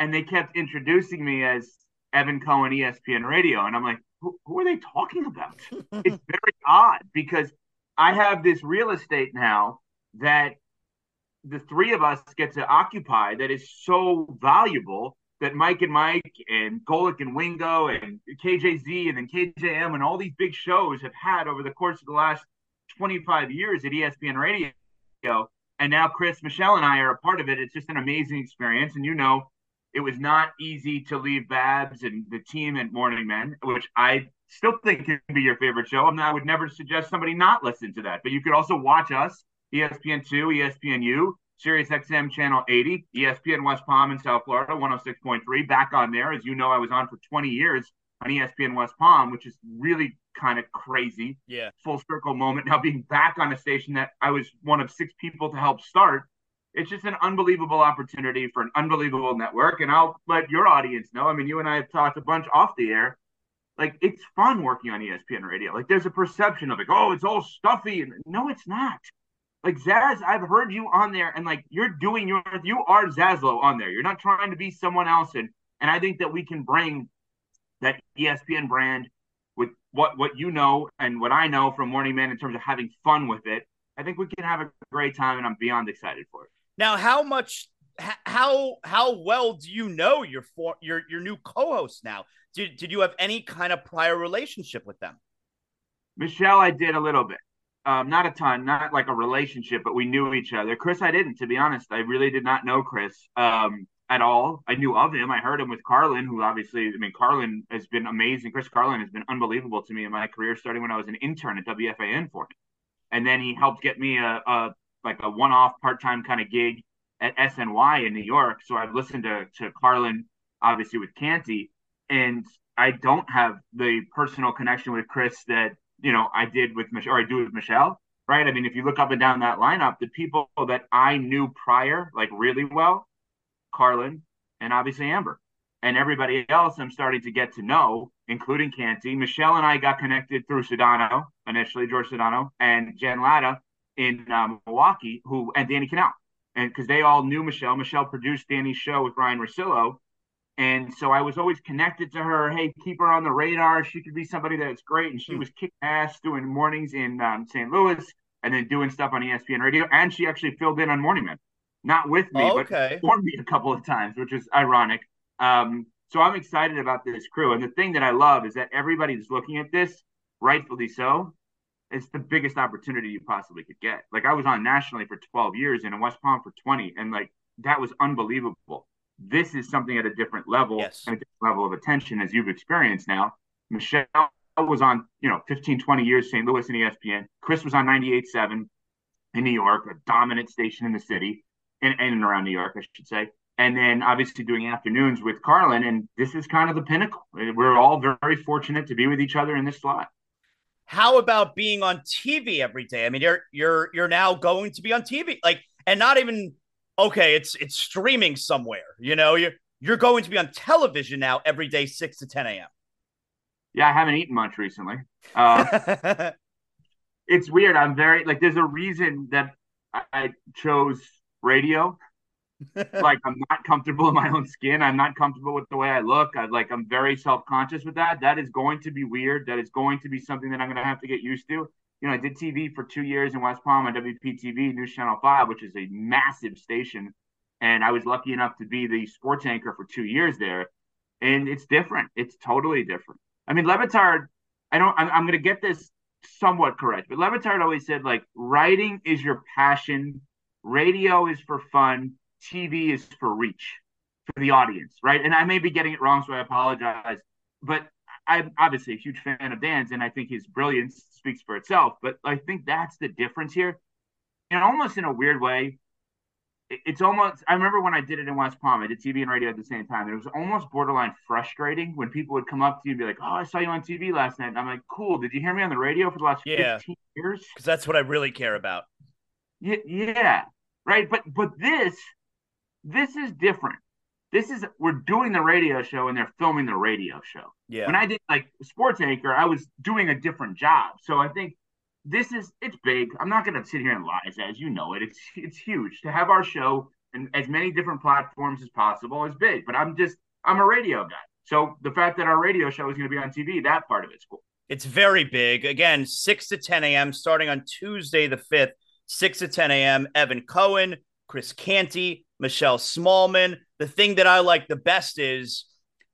and they kept introducing me as Evan Cohen, E S P N Radio. And I'm like, who, who are they talking about? It's very odd because I have this real estate now that the three of us get to occupy that is so valuable that Mike and Mike and Golick and Wingo and K J Z and then K J M and all these big shows have had over the course of the last twenty-five years at E S P N Radio. And now Chris, Michelle, and I are a part of it. It's just an amazing experience. And, you know, it was not easy to leave Babs and the team at Morning Men, which I still think can be your favorite show. I mean, I would never suggest somebody not listen to that. But you could also watch us, E S P N two, E S P N U, SiriusXM Channel eighty, E S P N West Palm in South Florida, one oh six point three, back on there. As you know, I was on for twenty years on E S P N West Palm, which is really kind of crazy. Yeah. Full circle moment. Now being back on a station that I was one of six people to help start. It's just an unbelievable opportunity for an unbelievable network. And I'll let your audience know. I mean, you and I have talked a bunch off the air. Like, it's fun working on E S P N Radio. Like, there's a perception of like, oh, it's all stuffy. And no, it's not. Like, Zaz, I've heard you on there, and like, you're doing your, you are Zaslow on there. You're not trying to be someone else. And, and I think that we can bring that E S P N brand with what, what you know and what I know from Morning Man in terms of having fun with it. I think we can have a great time, and I'm beyond excited for it. Now, how much, how, how well do you know your for, your your new co-host now? Did did you have any kind of prior relationship with them? Michelle, I did a little bit, um, not a ton, not like a relationship, but we knew each other. Chris, I didn't, to be honest. I really did not know Chris um, at all. I knew of him. I heard him with Carlin, who obviously, I mean, Carlin has been amazing. Chris Carlin has been unbelievable to me in my career, starting when I was an intern at W F A N for him, and then he helped get me a, a like a one-off part-time kind of gig at S N Y in New York. So I've listened to, to Carlin, obviously, with Canty, and I don't have the personal connection with Chris that, you know, I did with Michelle, or I do with Michelle, right? I mean, if you look up and down that lineup, the people that I knew prior, like really well, Carlin and obviously Amber, and everybody else I'm starting to get to know, including Canty. Michelle and I got connected through Sedano, initially George Sedano, and Jen Latta in um, Milwaukee, who and Danny Canal, and because they all knew Michelle. Michelle produced Danny's show with Ryan Russillo, and so I was always connected to her. Hey, keep her on the radar. She could be somebody that's great, and she was kicking ass doing mornings in um, Saint Louis, and then doing stuff on E S P N Radio, and she actually filled in on Morning Man, not with me, oh, okay. but for me a couple of times, which is ironic. Um, so I'm excited about this crew, and the thing that I love is that everybody's looking at this, rightfully so. It's the biggest opportunity you possibly could get. Like, I was on nationally for twelve years and in West Palm for twenty. And like, that was unbelievable. This is something at a different level, yes. and a different level of attention, as you've experienced now. Michelle was on, you know, fifteen, twenty years, Saint Louis and E S P N. Chris was on ninety-eight point seven in New York, a dominant station in the city and, and around New York, I should say. And then obviously doing afternoons with Carlin. And this is kind of the pinnacle. We're all very fortunate to be with each other in this slot. How about being on T V every day? I mean, you're you're you're now going to be on T V, like, and not even okay. It's it's streaming somewhere, you know. You're you're going to be on television now every day, six to ten a m. Yeah, I haven't eaten much recently. Uh, it's weird. I'm very like. There's a reason that I, I chose radio. Like, I'm not comfortable in my own skin. I'm not comfortable with the way I look. I like, I'm very self-conscious with that. That is going to be weird. That is going to be something that I'm going to have to get used to. You know, I did T V for two years in West Palm on W P T V, News Channel five, which is a massive station. And I was lucky enough to be the sports anchor for two years there. And it's different. It's totally different. I mean, Levitard, I don't, I'm, I'm going to get this somewhat correct, but Levitard always said, like, writing is your passion. Radio is for fun. T V is for reach, for the audience, right? And I may be getting it wrong, so I apologize. But I'm obviously a huge fan of Dan's, and I think his brilliance speaks for itself. But I think that's the difference here. And almost in a weird way, it's almost – I remember when I did it in West Palm, I did T V and radio at the same time. It was almost borderline frustrating when people would come up to you and be like, oh, I saw you on T V last night. And I'm like, cool, did you hear me on the radio for the last yeah, fifteen years? Because that's what I really care about. Yeah, yeah, right? But But this – This is different. This is, we're doing the radio show and they're filming the radio show. Yeah. When I did like sports anchor, I was doing a different job. So I think this is, it's big. I'm not going to sit here and lie, as you know it. It's, it's huge to have our show and as many different platforms as possible is big, but I'm just, I'm a radio guy. So the fact that our radio show is going to be on T V, that part of it's cool. It's very big. Again, six to ten a.m. starting on Tuesday, the fifth, six to ten a.m. Evan Cohen, Chris Canty, Michelle Smallman. The thing that I like the best is,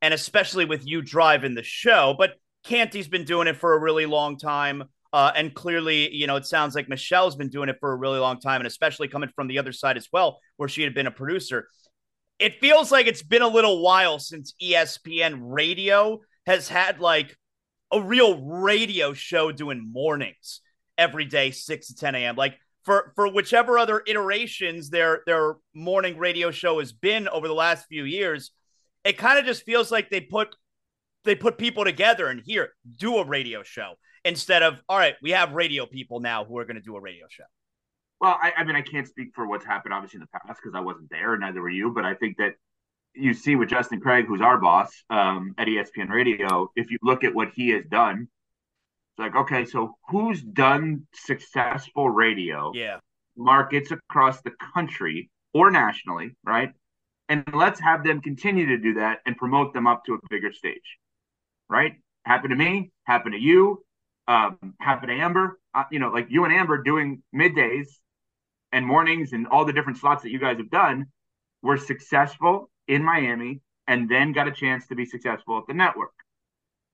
and especially with you driving the show, but Canty's been doing it for a really long time. Uh, and clearly, you know, it sounds like Michelle's been doing it for a really long time. And especially coming from the other side as well, where she had been a producer. It feels like it's been a little while since E S P N Radio has had like a real radio show doing mornings every day, six to ten a.m. Like, For for whichever other iterations their their morning radio show has been over the last few years, it kind of just feels like they put they put people together and here, do a radio show instead of, all right, we have radio people now who are going to do a radio show. Well, I, I mean, I can't speak for what's happened, obviously, in the past because I wasn't there and neither were you. But I think that you see with Justin Craig, who's our boss um, at E S P N Radio, if you look at what he has done, it's like, okay, so who's done successful radio yeah. markets across the country or nationally, right? And let's have them continue to do that and promote them up to a bigger stage, right? Happened to me, happened to you, um, happened to Amber. Uh, you know, like you and Amber doing middays and mornings and all the different slots that you guys have done were successful in Miami and then got a chance to be successful at the network.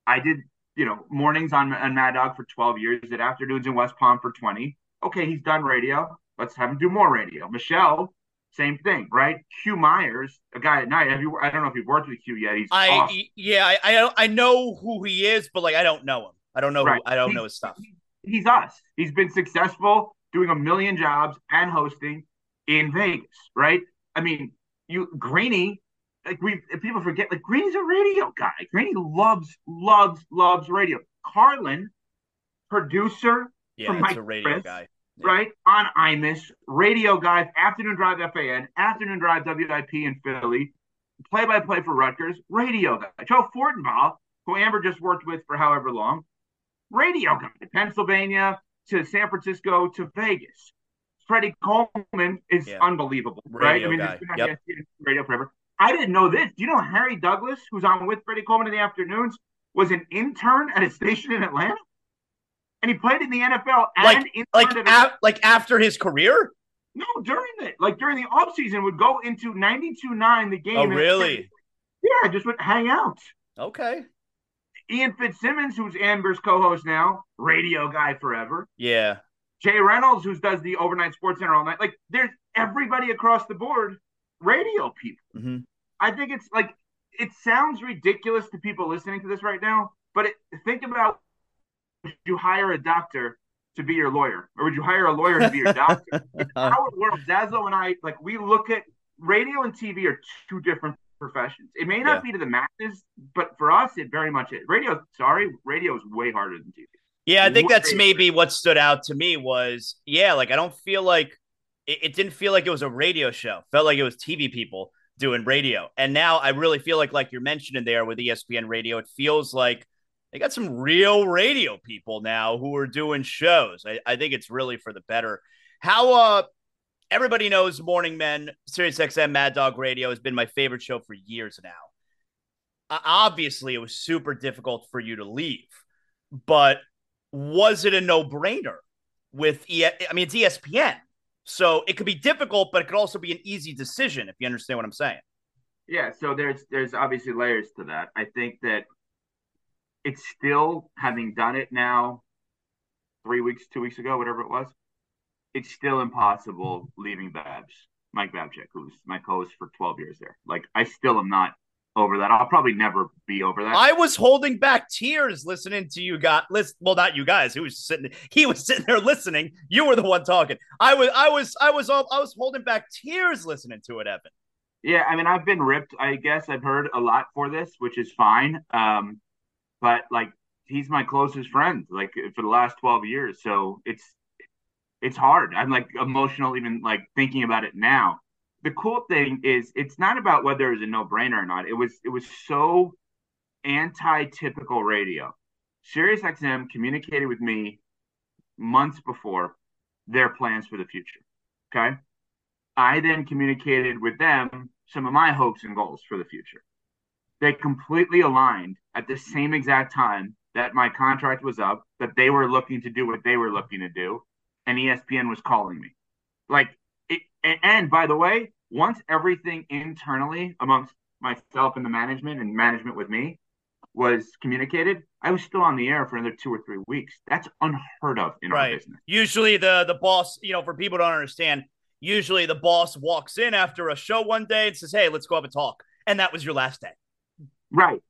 I did, you know, mornings on, on Mad Dog for twelve years, did afternoons in West Palm for twenty. Okay, he's done radio. Let's have him do more radio. Michelle, same thing, right? Q Myers, a guy at night. Have you? I don't know if you've worked with Q yet. He's I awesome. yeah, I I, don't, I know who he is, but like I don't know him. I don't know. Right. Who, I don't he, know his stuff. He, he's us. He's been successful doing a million jobs and hosting in Vegas, right? I mean, you Greeny, like we people forget, like Greeny's a radio guy. Greeny loves, loves, loves radio. Carlin, producer, yeah, from Mike a radio Chris, guy. Right on I M I S, Radio Guys, Afternoon Drive F A N, Afternoon Drive W I P in Philly, play-by-play for Rutgers, Radio Guy. Joe Fortenbaugh, who Amber just worked with for however long, Radio Guy. Pennsylvania to San Francisco to Vegas. Freddie Coleman is yeah. unbelievable, radio right? I mean, guy. Been yep. radio forever. I didn't know this. Do you know Harry Douglas, who's on with Freddie Coleman in the afternoons, was an intern at a station in Atlanta? And he played in the N F L and in like like, a- like after his career? No, during it. Like during the offseason, would go into ninety-two nine the game. Oh, really? Yeah, just would hang out. Okay. Ian Fitzsimmons, who's Amber's co-host now, radio guy forever. Yeah. Jay Reynolds, who does the overnight sports center all night. Like there's everybody across the board, radio people. Mm-hmm. I think it's like it sounds ridiculous to people listening to this right now, but it, think about. Would you hire a doctor to be your lawyer? Or would you hire a lawyer to be your doctor? Our world, Zazlo and I, like we look at radio and T V are two different professions. It may not yeah. be to the masses, but for us, it very much is. Radio, sorry, radio is way harder than T V. Yeah, I think way that's maybe harder. What stood out to me was, yeah, like I don't feel like, it, it didn't feel like it was a radio show. It felt like it was T V people doing radio. And now I really feel like, like you're mentioning there with E S P N Radio, it feels like, they got some real radio people now who are doing shows. I, I think it's really for the better. How uh, everybody knows Morning Men, SiriusXM, Mad Dog Radio has been my favorite show for years now. Uh, obviously, it was super difficult for you to leave, but was it a no-brainer with E? I mean, it's E S P N, so it could be difficult, but it could also be an easy decision if you understand what I'm saying. Yeah, so there's there's obviously layers to that. I think that it's still, having done it now three weeks, two weeks ago, whatever it was, it's still impossible leaving Babs, Mike Babchick, who's my co-host for twelve years there. Like, I still am not over that. I'll probably never be over that. I was holding back tears listening to you guys. Listen, well, not you guys. He was sitting. He was sitting there listening. You were the one talking. I was. I was. I was. I was, I was holding back tears listening to it, Evan. Yeah, I mean, I've been ripped. I guess I've heard a lot for this, which is fine. Um, But, like, he's my closest friend, like, for the last twelve years. So it's it's hard. I'm, like, emotional even, like, thinking about it now. The cool thing is it's not about whether it was a no-brainer or not. It was it was so anti-typical radio. SiriusXM communicated with me months before their plans for the future, okay? I then communicated with them some of my hopes and goals for the future. They completely aligned at the same exact time that my contract was up, that they were looking to do what they were looking to do, and E S P N was calling me. Like, it, and, and by the way, once everything internally amongst myself and the management and management with me was communicated, I was still on the air for another two or three weeks. That's unheard of in right. our business. Usually the the boss, you know, for people who don't understand, usually the boss walks in after a show one day and says, hey, let's go have a talk. And that was your last day. Right.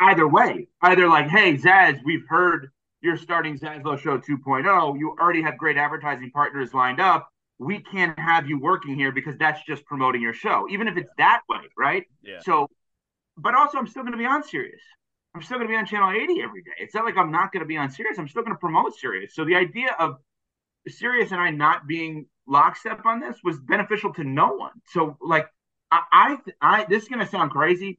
Either way, either like, hey, Zaz, we've heard you're starting ZASLOW Show two point oh. You already have great advertising partners lined up. We can't have you working here because that's just promoting your show, even if it's that way, right? Yeah. So, but also I'm still going to be on Sirius. I'm still going to be on Channel eighty every day. It's not like I'm not going to be on Sirius. I'm still going to promote Sirius. So the idea of Sirius and I not being lockstep on this was beneficial to no one. So, like, I, I, I this is going to sound crazy.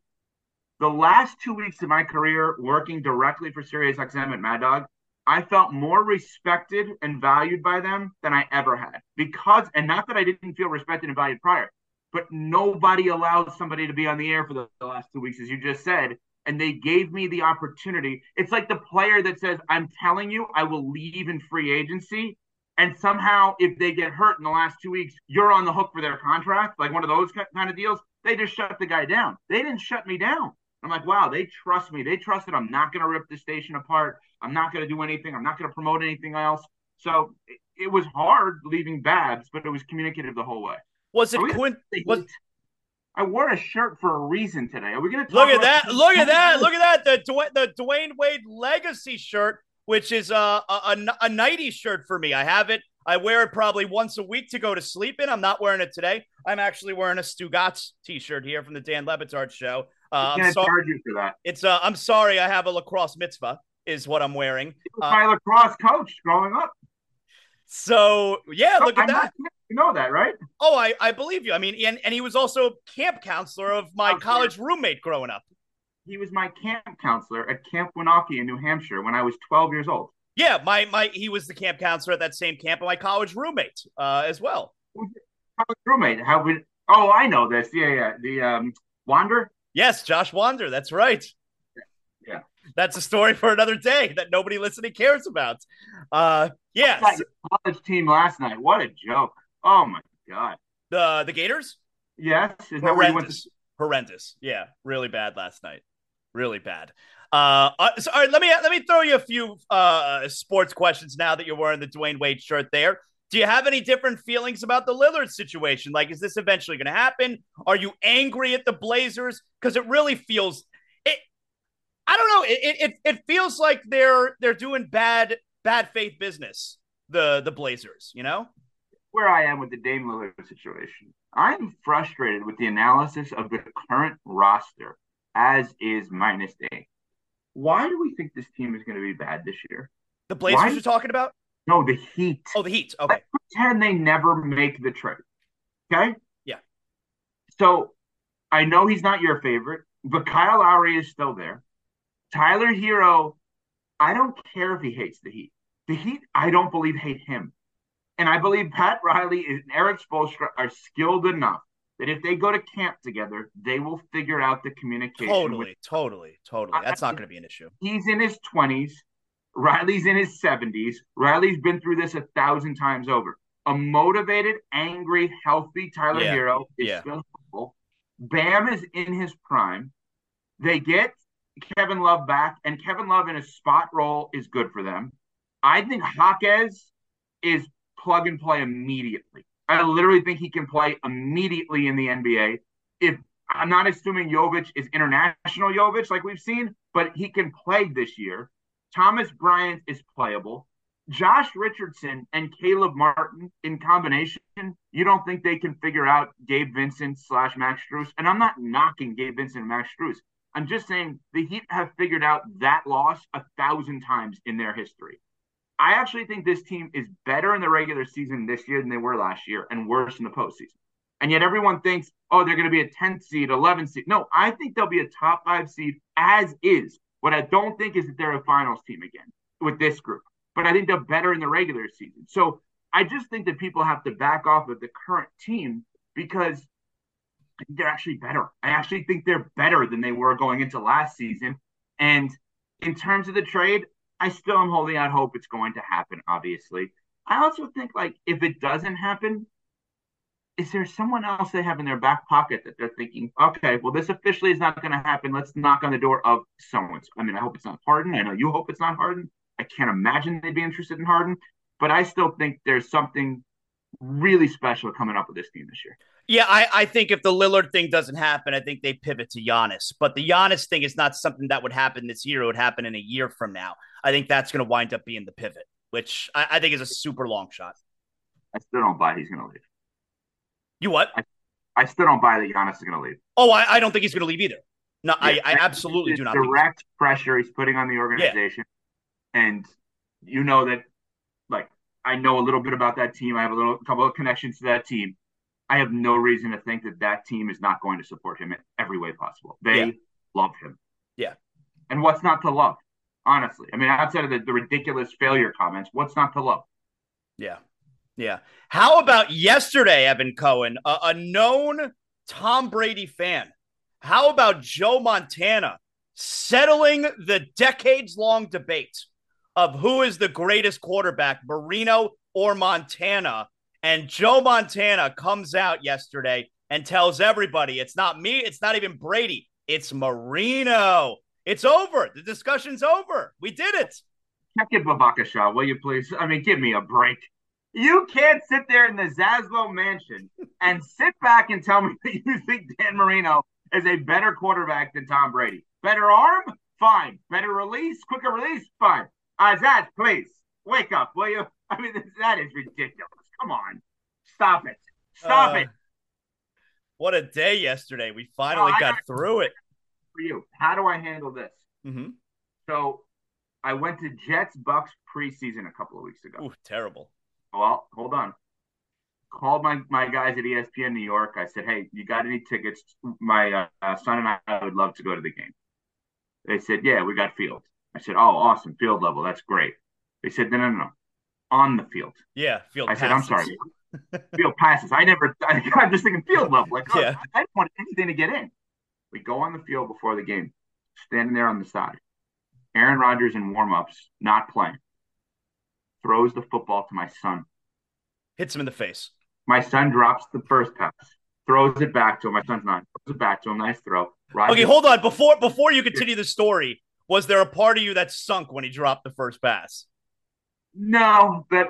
The last two weeks of my career working directly for SiriusXM at Mad Dog, I felt more respected and valued by them than I ever had. Because, and not that I didn't feel respected and valued prior, but nobody allowed somebody to be on the air for the, the last two weeks, as you just said. And they gave me the opportunity. It's like the player that says, I'm telling you, I will leave in free agency. And somehow, if they get hurt in the last two weeks, you're on the hook for their contract. Like one of those kind of deals. They just shut the guy down. They didn't shut me down. I'm like, wow, they trust me. They trust that I'm not going to rip the station apart. I'm not going to do anything. I'm not going to promote anything else. So it, it was hard leaving Babs, but it was communicative the whole way. Was it coinc- was- I wore a shirt for a reason today. Are we going to talk look at about- that? Look at that! Look at that! The Dwayne, the Dwayne Wade legacy shirt, which is a a, a a nighty shirt for me. I have it. I wear it probably once a week to go to sleep in. I'm not wearing it today. I'm actually wearing a Stugatz T-shirt here from the Dan Lebitard show. Uh, I'm sorry. Charge you for that. It's uh, I'm sorry. I have a lacrosse mitzvah is what I'm wearing. It was my uh, lacrosse coach growing up. So yeah, look at I'm that. Not, you know that, right? Oh, I, I believe you. I mean, and, and he was also a camp counselor of my college roommate growing up. He was my camp counselor at Camp Winocki in New Hampshire when I was twelve years old. Yeah, my my he was the camp counselor at that same camp, and my college roommate uh, as well. College roommate? How we? Oh, I know this. Yeah, yeah. The um, Wander. Yes, Josh Wander. That's right. Yeah, that's a story for another day that nobody listening cares about. Uh, yeah, college team last night. What a joke! Oh my god. The the Gators. Yes, is that where you went? To- Horrendous. Yeah, really bad last night. Really bad. Uh, so, all right, let me let me throw you a few uh, sports questions now that you're wearing the Dwayne Wade shirt there. Do you have any different feelings about the Lillard situation? Like, is this eventually going to happen? Are you angry at the Blazers? Because it really feels it. I don't know. It it it feels like they're they're doing bad bad faith business. The the Blazers, you know. Where I am with the Dame Lillard situation, I'm frustrated with the analysis of the current roster as is minus eight. Why do we think this team is going to be bad this year? The Blazers Why? You're talking about? No, the Heat. Oh, the Heat. Okay. Let's pretend they never make the trade. Okay? Yeah. So I know he's not your favorite, but Kyle Lowry is still there. Tyler Hero, I don't care if he hates the Heat. The Heat, I don't believe, hate him. And I believe Pat Riley and Eric Spoelstra are skilled enough that if they go to camp together, they will figure out the communication. Totally, with- totally, totally. That's I, not going to be an issue. He's in his twenties. Riley's in his seventies. Riley's been through this a thousand times over. A motivated, angry, healthy Tyler yeah. Hero is yeah. still helpful. Bam is in his prime. They get Kevin Love back, and Kevin Love in a spot role is good for them. I think Jaquez is plug and play immediately. I literally think he can play immediately in the N B A. If I'm not assuming Jovic is international Jovic like we've seen, but he can play this year. Thomas Bryant is playable. Josh Richardson and Caleb Martin in combination, you don't think they can figure out Gabe Vincent slash Max Strus? And I'm not knocking Gabe Vincent and Max Strus. I'm just saying the Heat have figured out that loss a thousand times in their history. I actually think this team is better in the regular season this year than they were last year and worse in the postseason. And yet everyone thinks, oh, they're going to be a tenth seed, eleventh seed. No, I think they'll be a top five seed as is. What I don't think is that they're a finals team again with this group. But I think they're better in the regular season. So I just think that people have to back off of the current team because they're actually better. I actually think they're better than they were going into last season. And in terms of the trade, I still am holding out hope it's going to happen, obviously. I also think, like, if it doesn't happen, is there someone else they have in their back pocket that they're thinking, okay, well, this officially is not going to happen. Let's knock on the door of someone. I mean, I hope it's not Harden. I know you hope it's not Harden. I can't imagine they'd be interested in Harden. But I still think there's something really special coming up with this team this year. Yeah, I, I think if the Lillard thing doesn't happen, I think they pivot to Giannis. But the Giannis thing is not something that would happen this year. It would happen in a year from now. I think that's going to wind up being the pivot, which I, I think is a super long shot. I still don't buy he's going to leave. You what? I, I still don't buy that Giannis is going to leave. Oh, I, I don't think he's going to leave either. No, yeah, I, I absolutely do not. Direct think pressure he's putting on the organization. Yeah. And you know that, like, I know a little bit about that team. I have a little couple of connections to that team. I have no reason to think that that team is not going to support him in every way possible. They yeah. love him. Yeah. And what's not to love, honestly? I mean, outside of the, the ridiculous failure comments, what's not to love? Yeah. Yeah. How about yesterday, Evan Cohen, a, a known Tom Brady fan? How about Joe Montana settling the decades-long debate of who is the greatest quarterback, Marino or Montana? And Joe Montana comes out yesterday and tells everybody, it's not me, it's not even Brady, it's Marino. It's over. The discussion's over. We did it. Check it, Babaka Shah, will you please? I mean, give me a break. You can't sit there in the Zaslow mansion and sit back and tell me that you think Dan Marino is a better quarterback than Tom Brady. Better arm? Fine. Better release? Quicker release? Fine. Uh, Zaz, please, wake up, will you? I mean, that is ridiculous. Come on. Stop it. Stop uh, it. What a day yesterday. We finally oh, got through it. For you, how do I handle this? Mm-hmm. So I went to Jets Bucks preseason a couple of weeks ago. Ooh, terrible. Well, hold on. Called my, my guys at E S P N New York. I said, hey, you got any tickets? My uh, son and I would love to go to the game. They said, yeah, we got field. I said, oh, awesome. Field level. That's great. They said, no, no, no. On the field. Yeah, field I passes. I said, I'm sorry. Field passes. I never, I, I'm just thinking field level. Like, oh, yeah. I didn't want anything to get in. We go on the field before the game, standing there on the side. Aaron Rodgers in warm-ups, not playing. Throws the football to my son. Hits him in the face. My son drops the first pass. Throws it back to him. My son's not. Throws it back to him. Nice throw. Rodgers. Okay, hold on. Before before you continue the story, was there a part of you that sunk when he dropped the first pass? No, but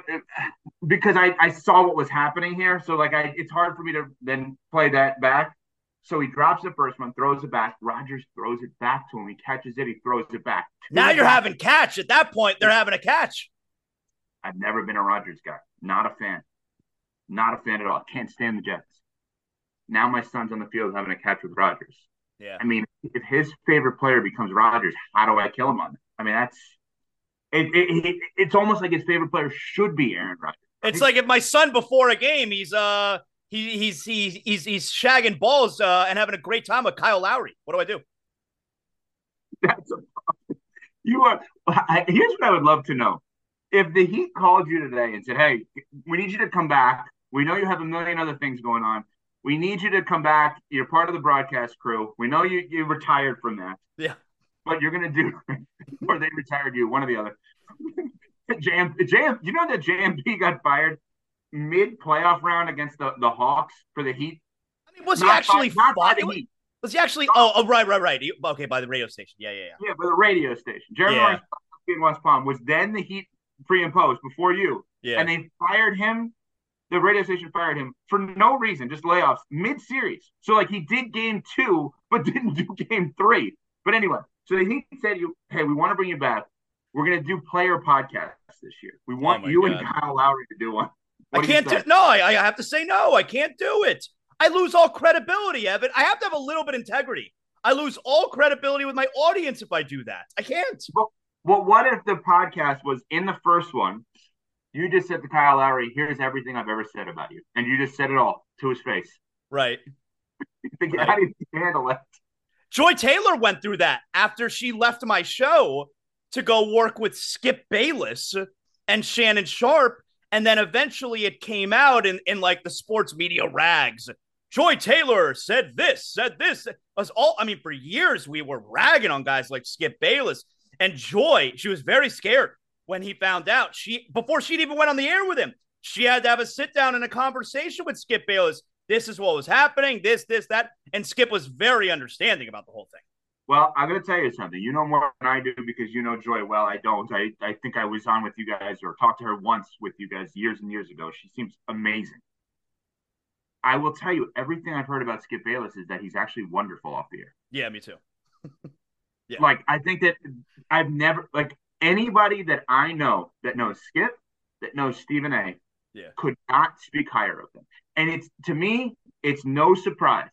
because I, I saw what was happening here. So, like, I, it's hard for me to then play that back. So he drops the first one, throws it back. Rodgers throws it back to him. He catches it. He throws it back. Now you're having catch. At that point, they're having a catch. I've never been a Rodgers guy. Not a fan. Not a fan at all. I can't stand the Jets. Now my son's on the field having a catch with Rodgers. Yeah. I mean, if his favorite player becomes Rodgers, how do I kill him on that? I mean, that's it, it, it, it's almost like his favorite player should be Aaron Rodgers. It's like if my son before a game, he's uh He, he's, he's, he's, he's shagging balls uh, and having a great time with Kyle Lowry. What do I do? That's a problem. You are, I, here's what I would love to know. If the Heat called you today and said, hey, we need you to come back. We know you have a million other things going on. We need you to come back. You're part of the broadcast crew. We know you, you retired from that. Yeah. But you're going to do – or they retired you, one or the other. J M, J M, you know that J M P got fired mid-playoff round against the, the Hawks for the Heat? I mean, was he actually by, by the was, Heat? Was he actually? Oh, oh, right, right, right. Okay, by the radio station. Yeah, yeah, yeah. Yeah, by the radio station. Jeremy yeah. in West Palm was then the Heat pre and post before you. Yeah. And they fired him. The radio station fired him for no reason, just layoffs mid-series. So, like, he did game two, but didn't do game three. But anyway, so the Heat said, "You, hey, we want to bring you back. We're going to do player podcasts this year. We want oh you God. and Kyle Lowry to do one." What I can't do, no, I, I have to say no, I can't do it. I lose all credibility, Evan. I have to have a little bit of integrity. I lose all credibility with my audience if I do that. I can't. Well, well what if the podcast was in the first one, you just said to Kyle Lowry, here's everything I've ever said about you. And you just said it all to his face. Right. Right. How do you handle it? Joy Taylor went through that after she left my show to go work with Skip Bayless and Shannon Sharp. And then eventually it came out in, in like the sports media rags. Joy Taylor said this, said this. Us all, I mean, for years we were ragging on guys like Skip Bayless. And Joy, she was very scared when he found out. She before she'd even went on the air with him, she had to have a sit down and a conversation with Skip Bayless. This is what was happening, this, this, that. And Skip was very understanding about the whole thing. Well, I'm going to tell you something. You know more than I do because you know Joy well. I don't. I, I think I was on with you guys or talked to her once with you guys years and years ago. She seems amazing. I will tell you, everything I've heard about Skip Bayless is that he's actually wonderful off the air. Yeah, me too. Yeah. Like, I think that I've never – like, anybody that I know that knows Skip, that knows Stephen A, yeah. could not speak higher of them. And it's to me, it's no surprise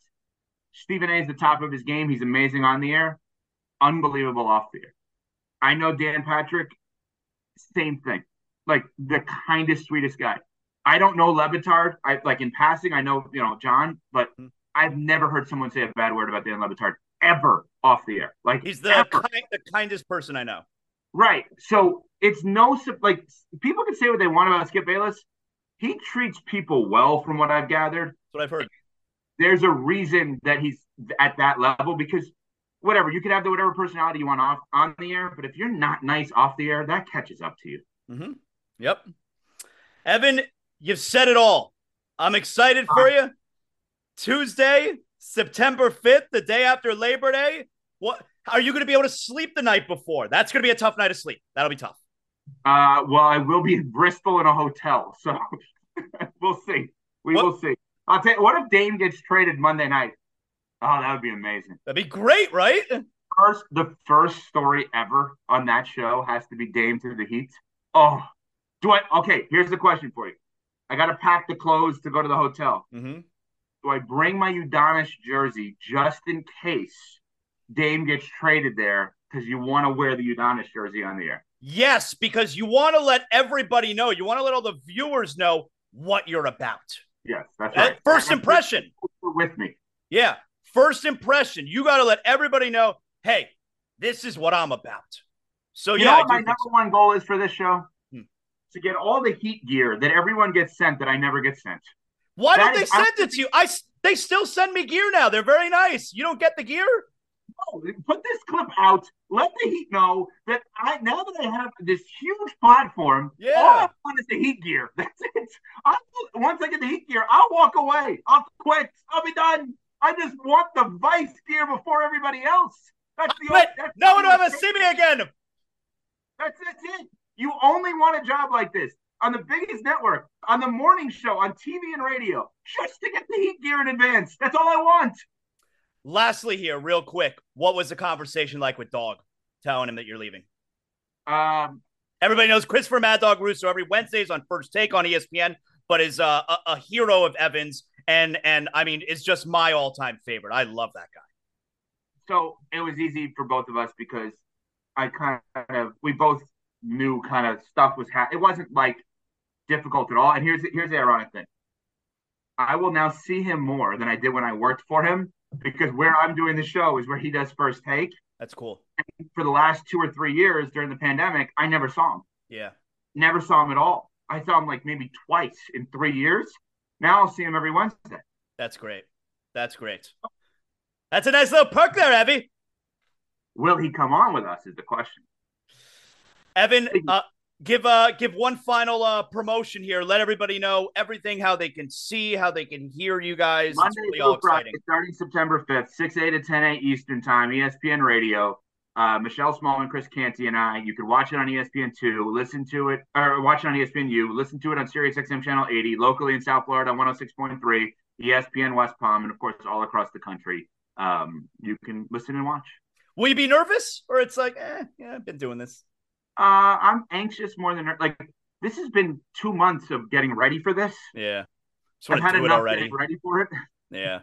Stephen A is the top of his game. He's amazing on the air, unbelievable off the air. I know Dan Patrick, same thing. Like the kindest, sweetest guy. I don't know Lebitard. I like in passing, I know, you know, John, but I've never heard someone say a bad word about Dan Lebitard ever off the air. Like he's the, kind, the kindest person I know. Right. So it's no, like people can say what they want about Skip Bayless. He treats people well from what I've gathered. That's what I've heard. There's a reason that he's at that level because whatever, you can have the whatever personality you want off on the air, but if you're not nice off the air, that catches up to you. Mm-hmm. Yep. Evan, you've said it all. I'm excited for uh, you. Tuesday, September fifth, the day after Labor Day. What are you going to be able to sleep the night before? That's going to be a tough night of sleep. That'll be tough. Uh, well, I will be in Bristol in a hotel, so we'll see. We what? will see. I'll tell you, what if Dame gets traded Monday night? Oh, that would be amazing. That'd be great, right? First, the first story ever on that show has to be Dame to the Heat. Oh, do I? Okay, here's the question for you. I got to pack the clothes to go to the hotel. Mm-hmm. Do I bring my Udonis jersey just in case Dame gets traded there? Because you want to wear the Udonis jersey on the air. Yes, because you want to let everybody know. You want to let all the viewers know what you're about. Yes, that's right. First impression. You're with me. Yeah, first impression. You got to let everybody know, hey, this is what I'm about. So you yeah, know what my number so. one goal is for this show? Hmm. To get all the Heat gear that everyone gets sent that I never get sent. Why that don't they is, send I, it to you? I, they still send me gear now. They're very nice. You don't get the gear? No, put this clip out. Let the Heat know that I now that I have this huge platform, yeah. all I want is the Heat gear. That's it. I'll, once I get the Heat gear, I'll walk away. I'll quit. I'll be done. I just want the Vice gear before everybody else. That's the only, that's no one will ever see me again. That's, that's it. You only want a job like this on the biggest network, on the morning show, on T V and radio, just to get the Heat gear in advance. That's all I want. Lastly here, real quick, what was the conversation like with Dog telling him that you're leaving? Um, Everybody knows Christopher Mad Dog Russo every Wednesday is on First Take on E S P N, but is uh, a, a hero of Evan's and, and I mean, it's just my all-time favorite. I love that guy. So it was easy for both of us because I kind of, we both knew kind of stuff was happening. It wasn't like difficult at all. And here's, here's the ironic thing. I will now see him more than I did when I worked for him. Because where I'm doing the show is where he does First Take. That's cool. And for the last two or three years during the pandemic, I never saw him. Yeah. Never saw him at all. I saw him like maybe twice in three years. Now I'll see him every Wednesday. That's great. That's great. That's a nice little perk there, Evie. Will he come on with us is the question. Evan, uh, give uh, give one final uh, promotion here. Let everybody know everything, how they can see, how they can hear you guys. Monday it's really all exciting. Friday, starting September fifth, six, eight to ten, eight Eastern time, E S P N Radio. Uh, Michelle Smallman, Chris Canty, and I. You can watch it on E S P N two, listen to it, or watch it on E S P N U, listen to it on SiriusXM Channel eighty, locally in South Florida on one oh six point three, E S P N West Palm, and, of course, all across the country. Um, you can listen and watch. Will you be nervous? Or it's like, eh, yeah, I've been doing this. Uh, I'm anxious more than like this has been two months of getting ready for this. Yeah, just I've had do enough it already. Getting ready for it. Yeah,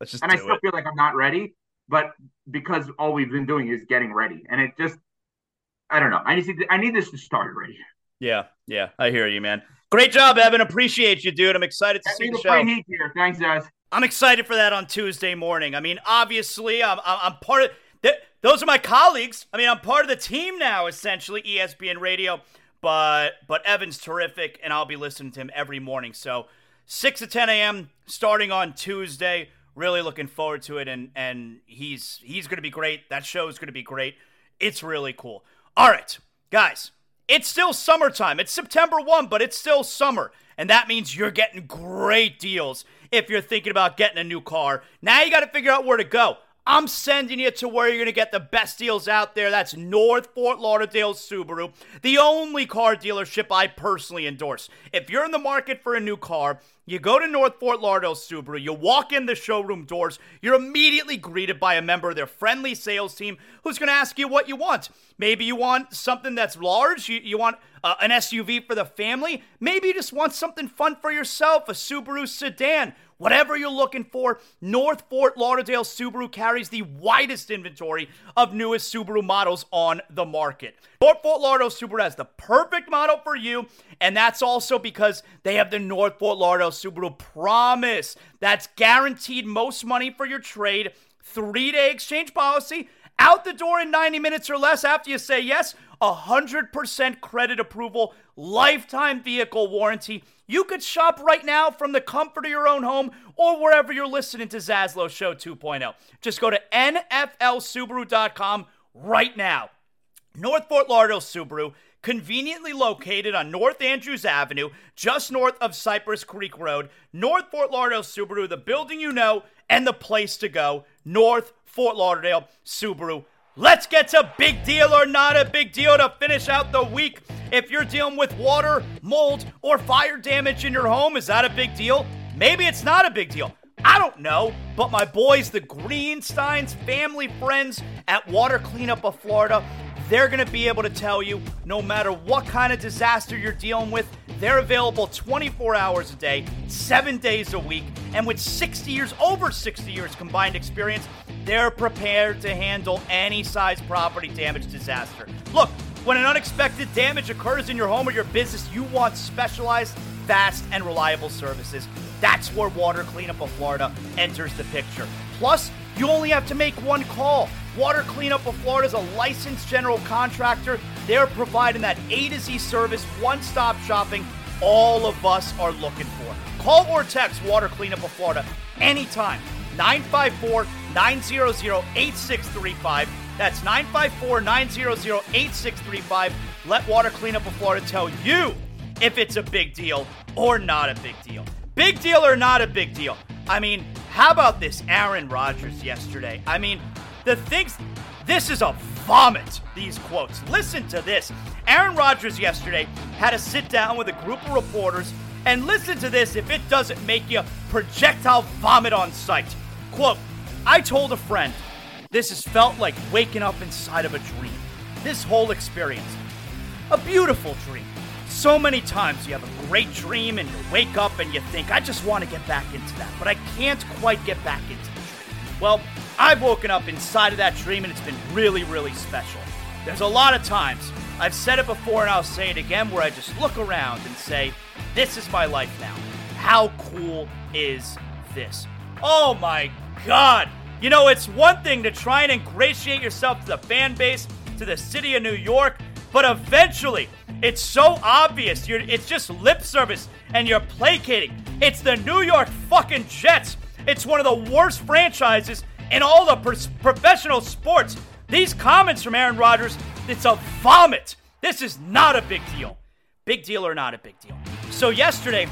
let's just. And do I still it. feel like I'm not ready, but because all we've been doing is getting ready, and it just, I don't know. I need to, I need this to start ready. Yeah, yeah, I hear you, man. Great job, Evan. Appreciate you, dude. I'm excited to I see the show. Heat here. Thanks, guys. I'm excited for that on Tuesday morning. I mean, obviously, I'm I'm part of. Those are my colleagues. I mean, I'm part of the team now, essentially, E S P N Radio. But but Evan's terrific, and I'll be listening to him every morning. So six to ten a.m. starting on Tuesday. Really looking forward to it, and and he's he's going to be great. That show is going to be great. It's really cool. All right, guys, it's still summertime. It's September first, but it's still summer. And that means you're getting great deals if you're thinking about getting a new car. Now you got to figure out where to go. I'm sending you to where you're going to get the best deals out there. That's North Fort Lauderdale Subaru, the only car dealership I personally endorse. If you're in the market for a new car, You go to North Fort Lauderdale Subaru, you walk in the showroom doors, you're immediately greeted by a member of their friendly sales team who's going to ask you what you want. Maybe you want something that's large, you, you want uh, an S U V for the family, maybe you just want something fun for yourself, a Subaru sedan. Whatever you're looking for, North Fort Lauderdale Subaru carries the widest inventory of newest Subaru models on the market. North Fort Lauderdale Subaru has the perfect model for you, and that's also because they have the North Fort Lauderdale Subaru Promise. That's guaranteed most money for your trade, three-day exchange policy, out the door in ninety minutes or less after you say yes, one hundred percent credit approval, lifetime vehicle warranty. You could shop right now from the comfort of your own home or wherever you're listening to ZASLOW Show two point oh. Just go to N F L Subaru dot com right now. North Fort Lauderdale Subaru, conveniently located on North Andrews Avenue, just north of Cypress Creek Road. North Fort Lauderdale Subaru, the building you know and the place to go. North Fort Lauderdale Subaru. Let's get to Big Deal or Not a Big Deal to finish out the week. If you're dealing with water, mold, or fire damage in your home, is that a big deal? Maybe it's not a big deal. I don't know, but my boys, the Greensteins, family friends at Water Cleanup of Florida, they're going to be able to tell you no matter what kind of disaster you're dealing with, they're available twenty-four hours a day, seven days a week, and with sixty years, over sixty years combined experience, they're prepared to handle any size property damage disaster. Look, when an unexpected damage occurs in your home or your business, you want specialized, fast, and reliable services. That's where Water Cleanup of Florida enters the picture. Plus, you only have to make one call. Water Cleanup of Florida is a licensed general contractor. They're providing that A to Z service, one-stop shopping all of us are looking for. Call or text Water Cleanup of Florida anytime. nine five four, nine zero zero, eight six three five. That's nine five four, nine zero zero, eight six three five. Let Water Cleanup of Florida tell you if it's a big deal or not a big deal. Big deal or not a big deal. I mean, how about this Aaron Rodgers yesterday? I mean, the things, this is a vomit, these quotes. Listen to this. Aaron Rodgers yesterday had a sit down with a group of reporters, and listen to this if it doesn't make you projectile vomit on sight. Quote, I told a friend, this has felt like waking up inside of a dream. This whole experience. A beautiful dream. So many times you have a great dream and you wake up and you think, I just want to get back into that, but I can't quite get back into the dream. Well, I've woken up inside of that dream and it's been really, really special. There's a lot of times, I've said it before and I'll say it again, where I just look around and say, this is my life now. How cool is this? Oh my God. You know, it's one thing to try and ingratiate yourself to the fan base, to the city of New York, but eventually, it's so obvious. You're, it's just lip service, and you're placating. It's the New York fucking Jets. It's one of the worst franchises in all the pers- professional sports. These comments from Aaron Rodgers, it's a vomit. This is not a big deal. Big deal or not a big deal. So yesterday,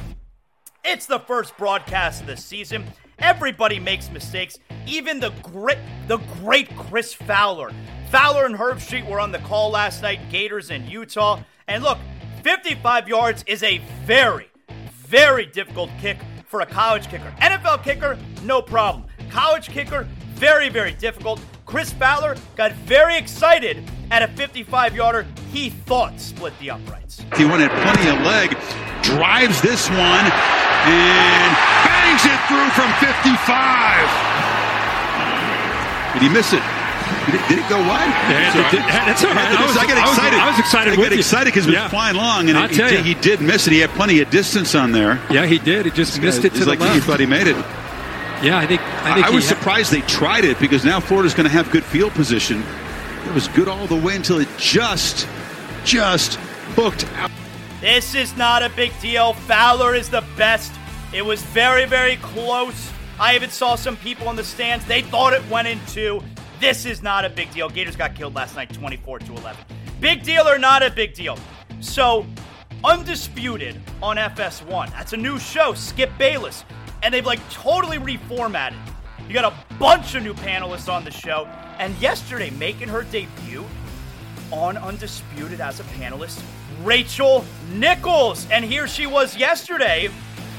it's the first broadcast of the season. Everybody makes mistakes. Even the great, the great Chris Fowler. Fowler and Herb Street were on the call last night, Gators in Utah. And look, fifty-five yards is a very, very difficult kick for a college kicker. N F L kicker, no problem. College kicker, very, very difficult. Chris Fowler got very excited at a fifty-five yarder. He thought split the uprights. He went at plenty of leg, drives this one, and bangs it through from fifty-five. Did he miss it? Did it, did it go wide? Yeah, so, did, that's all right. I, was, I got excited. I was, I was excited I got with excited because it was yeah. flying long, and it, he, did, he did miss it. He had plenty of distance on there. Yeah, he did. He just this missed guy, it to the like left. He thought he made it. Yeah, I think I, think I, I was had, surprised they tried it because now Florida's going to have good field position. It was good all the way until it just, just hooked out. This is not a big deal. Fowler is the best. It was very, very close. I even saw some people in the stands. They thought it went in two. This is not a big deal. Gators got killed last night, twenty-four to eleven. Big deal or not a big deal? So, Undisputed on F S one. That's a new show, Skip Bayless. And they've, like, totally reformatted. You got a bunch of new panelists on the show. And yesterday, making her debut on Undisputed as a panelist, Rachel Nichols. And here she was yesterday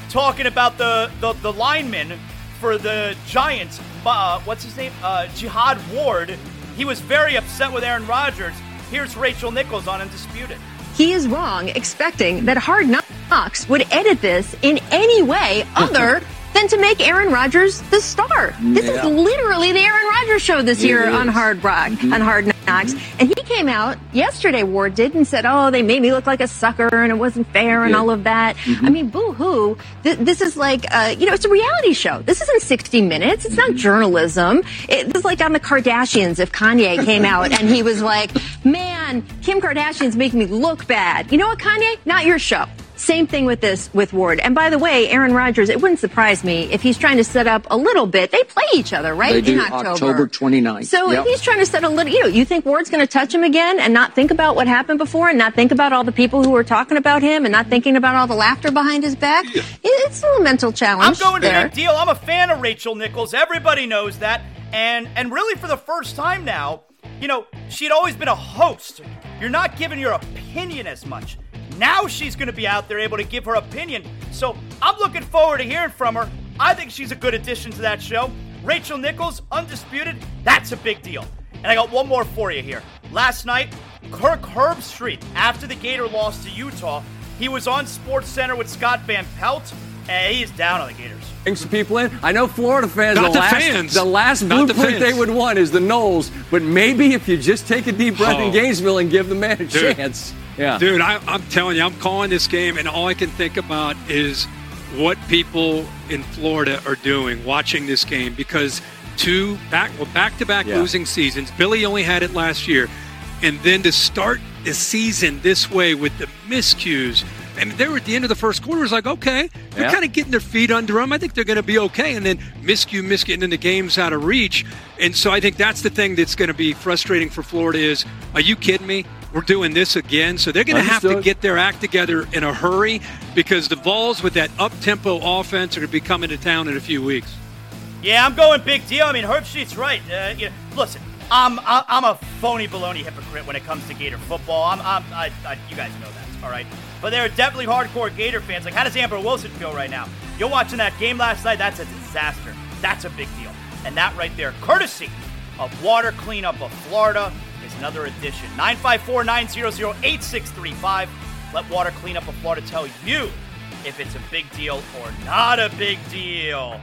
talking about the, the, the lineman for the Giants, uh, what's his name? Uh, Jihad Ward. He was very upset with Aaron Rodgers. Here's Rachel Nichols on Undisputed. He is wrong expecting that Hard Knocks would edit this in any way other than to make Aaron Rodgers the star. This yeah. is literally the Aaron Rodgers show this it year is. on Hard Rock, mm-hmm. on Hard Knocks. Mm-hmm. And he came out yesterday, Ward did, and said, oh, they made me look like a sucker and it wasn't fair and yeah. all of that. Mm-hmm. I mean, boo-hoo. Th- this is like, uh, you know, it's a reality show. This isn't sixty minutes. It's mm-hmm. not journalism. It, this is like on the Kardashians if Kanye came out and he was like, man, Kim Kardashian's making me look bad. You know what, Kanye? Not your show. Same thing with this, with Ward. And by the way, Aaron Rodgers, it wouldn't surprise me if he's trying to set up a little bit. They play each other, right? They do, in October. October twenty-ninth. So yep. if he's trying to set a little, you know, you think Ward's going to touch him again and not think about what happened before and not think about all the people who were talking about him and not thinking about all the laughter behind his back? It's a little mental challenge. I'm going there. to that deal. I'm a fan of Rachel Nichols. Everybody knows that. And, and really for the first time now, you know, she'd always been a host. You're not giving your opinion as much. Now she's going to be out there able to give her opinion. So I'm looking forward to hearing from her. I think she's a good addition to that show. Rachel Nichols, Undisputed, that's a big deal. And I got one more for you here. Last night, Kirk Herbstreit, after the Gator loss to Utah, he was on SportsCenter with Scott Van Pelt, and he is down on the Gators. Brings some people in. I know Florida fans, Not the, the last, fans. the last Not blueprint the they would want is the Noles, but maybe if you just take a deep breath oh. in Gainesville and give the man a Dude. chance. Yeah. Dude, I, I'm telling you, I'm calling this game, and all I can think about is what people in Florida are doing watching this game, because two back, well, back-to-back yeah. losing seasons. Billy only had it last year. And then to start the season this way with the miscues, and they were at the end of the first quarter. It was like, okay, they're yeah. kind of getting their feet under them. I think they're going to be okay. And then miscue, miscue, and then the game's out of reach. And so I think that's the thing that's going to be frustrating for Florida is, are you kidding me? We're doing this again. So they're going to have to get their act together in a hurry, because the Vols with that up-tempo offense are going to be coming to town in a few weeks. Yeah, I'm going big deal. I mean, Herbstreit's right. Uh, you know, listen, I'm I'm a phony baloney hypocrite when it comes to Gator football. I'm, I'm I, I, you guys know that, all right? But there are definitely hardcore Gator fans. Like, how does Amber Wilson feel right now? You're watching that game last night. That's a disaster. That's a big deal. And that right there, courtesy of Water Cleanup of Florida, is another edition. nine five four, nine zero zero, eight six three five. Let Water Cleanup of Florida tell you if it's a big deal or not a big deal.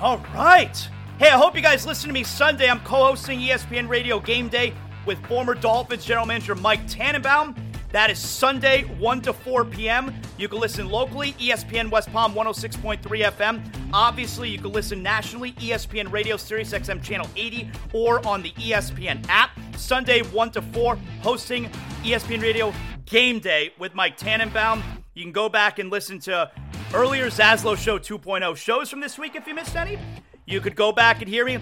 All right. Hey, I hope you guys listen to me Sunday. I'm co-hosting E S P N Radio Game Day with former Dolphins general manager Mike Tannenbaum. That is Sunday, one to four p.m. You can listen locally, E S P N West Palm one oh six point three F M. Obviously, you can listen nationally, E S P N Radio, SiriusXM Channel eighty, or on the E S P N app. Sunday, one to four, hosting E S P N Radio Game Day with Mike Tannenbaum. You can go back and listen to earlier ZASLOW Show two point oh shows from this week if you missed any. You could go back and hear me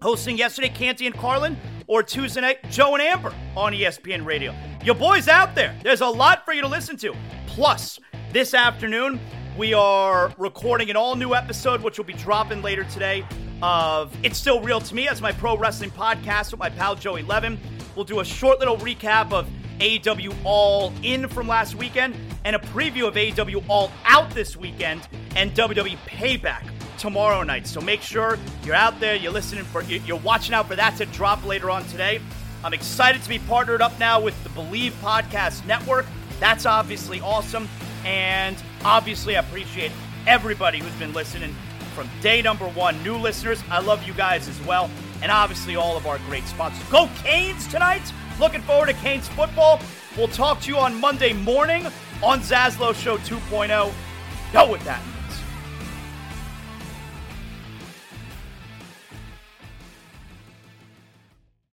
hosting yesterday, Canty and Carlin, or Tuesday night, Joe and Amber on E S P N Radio. Your boys out there, there's a lot for you to listen to. Plus, this afternoon, we are recording an all-new episode, which will be dropping later today, of It's Still Real to Me. That's my pro wrestling podcast with my pal Joey Levin. We'll do a short little recap of A E W All In from last weekend and a preview of A E W All Out this weekend and W W E Payback tomorrow night. So make sure you're out there, you're listening for, you're watching out for that to drop later on today. I'm excited to be partnered up now with the Believe Podcast Network. That's obviously awesome. And obviously, I appreciate everybody who's been listening from day number one. New listeners, I love you guys as well. And obviously, all of our great sponsors. Go Canes tonight. Looking forward to Canes football. We'll talk to you on Monday morning on ZASLOW Show two point oh. Go with that.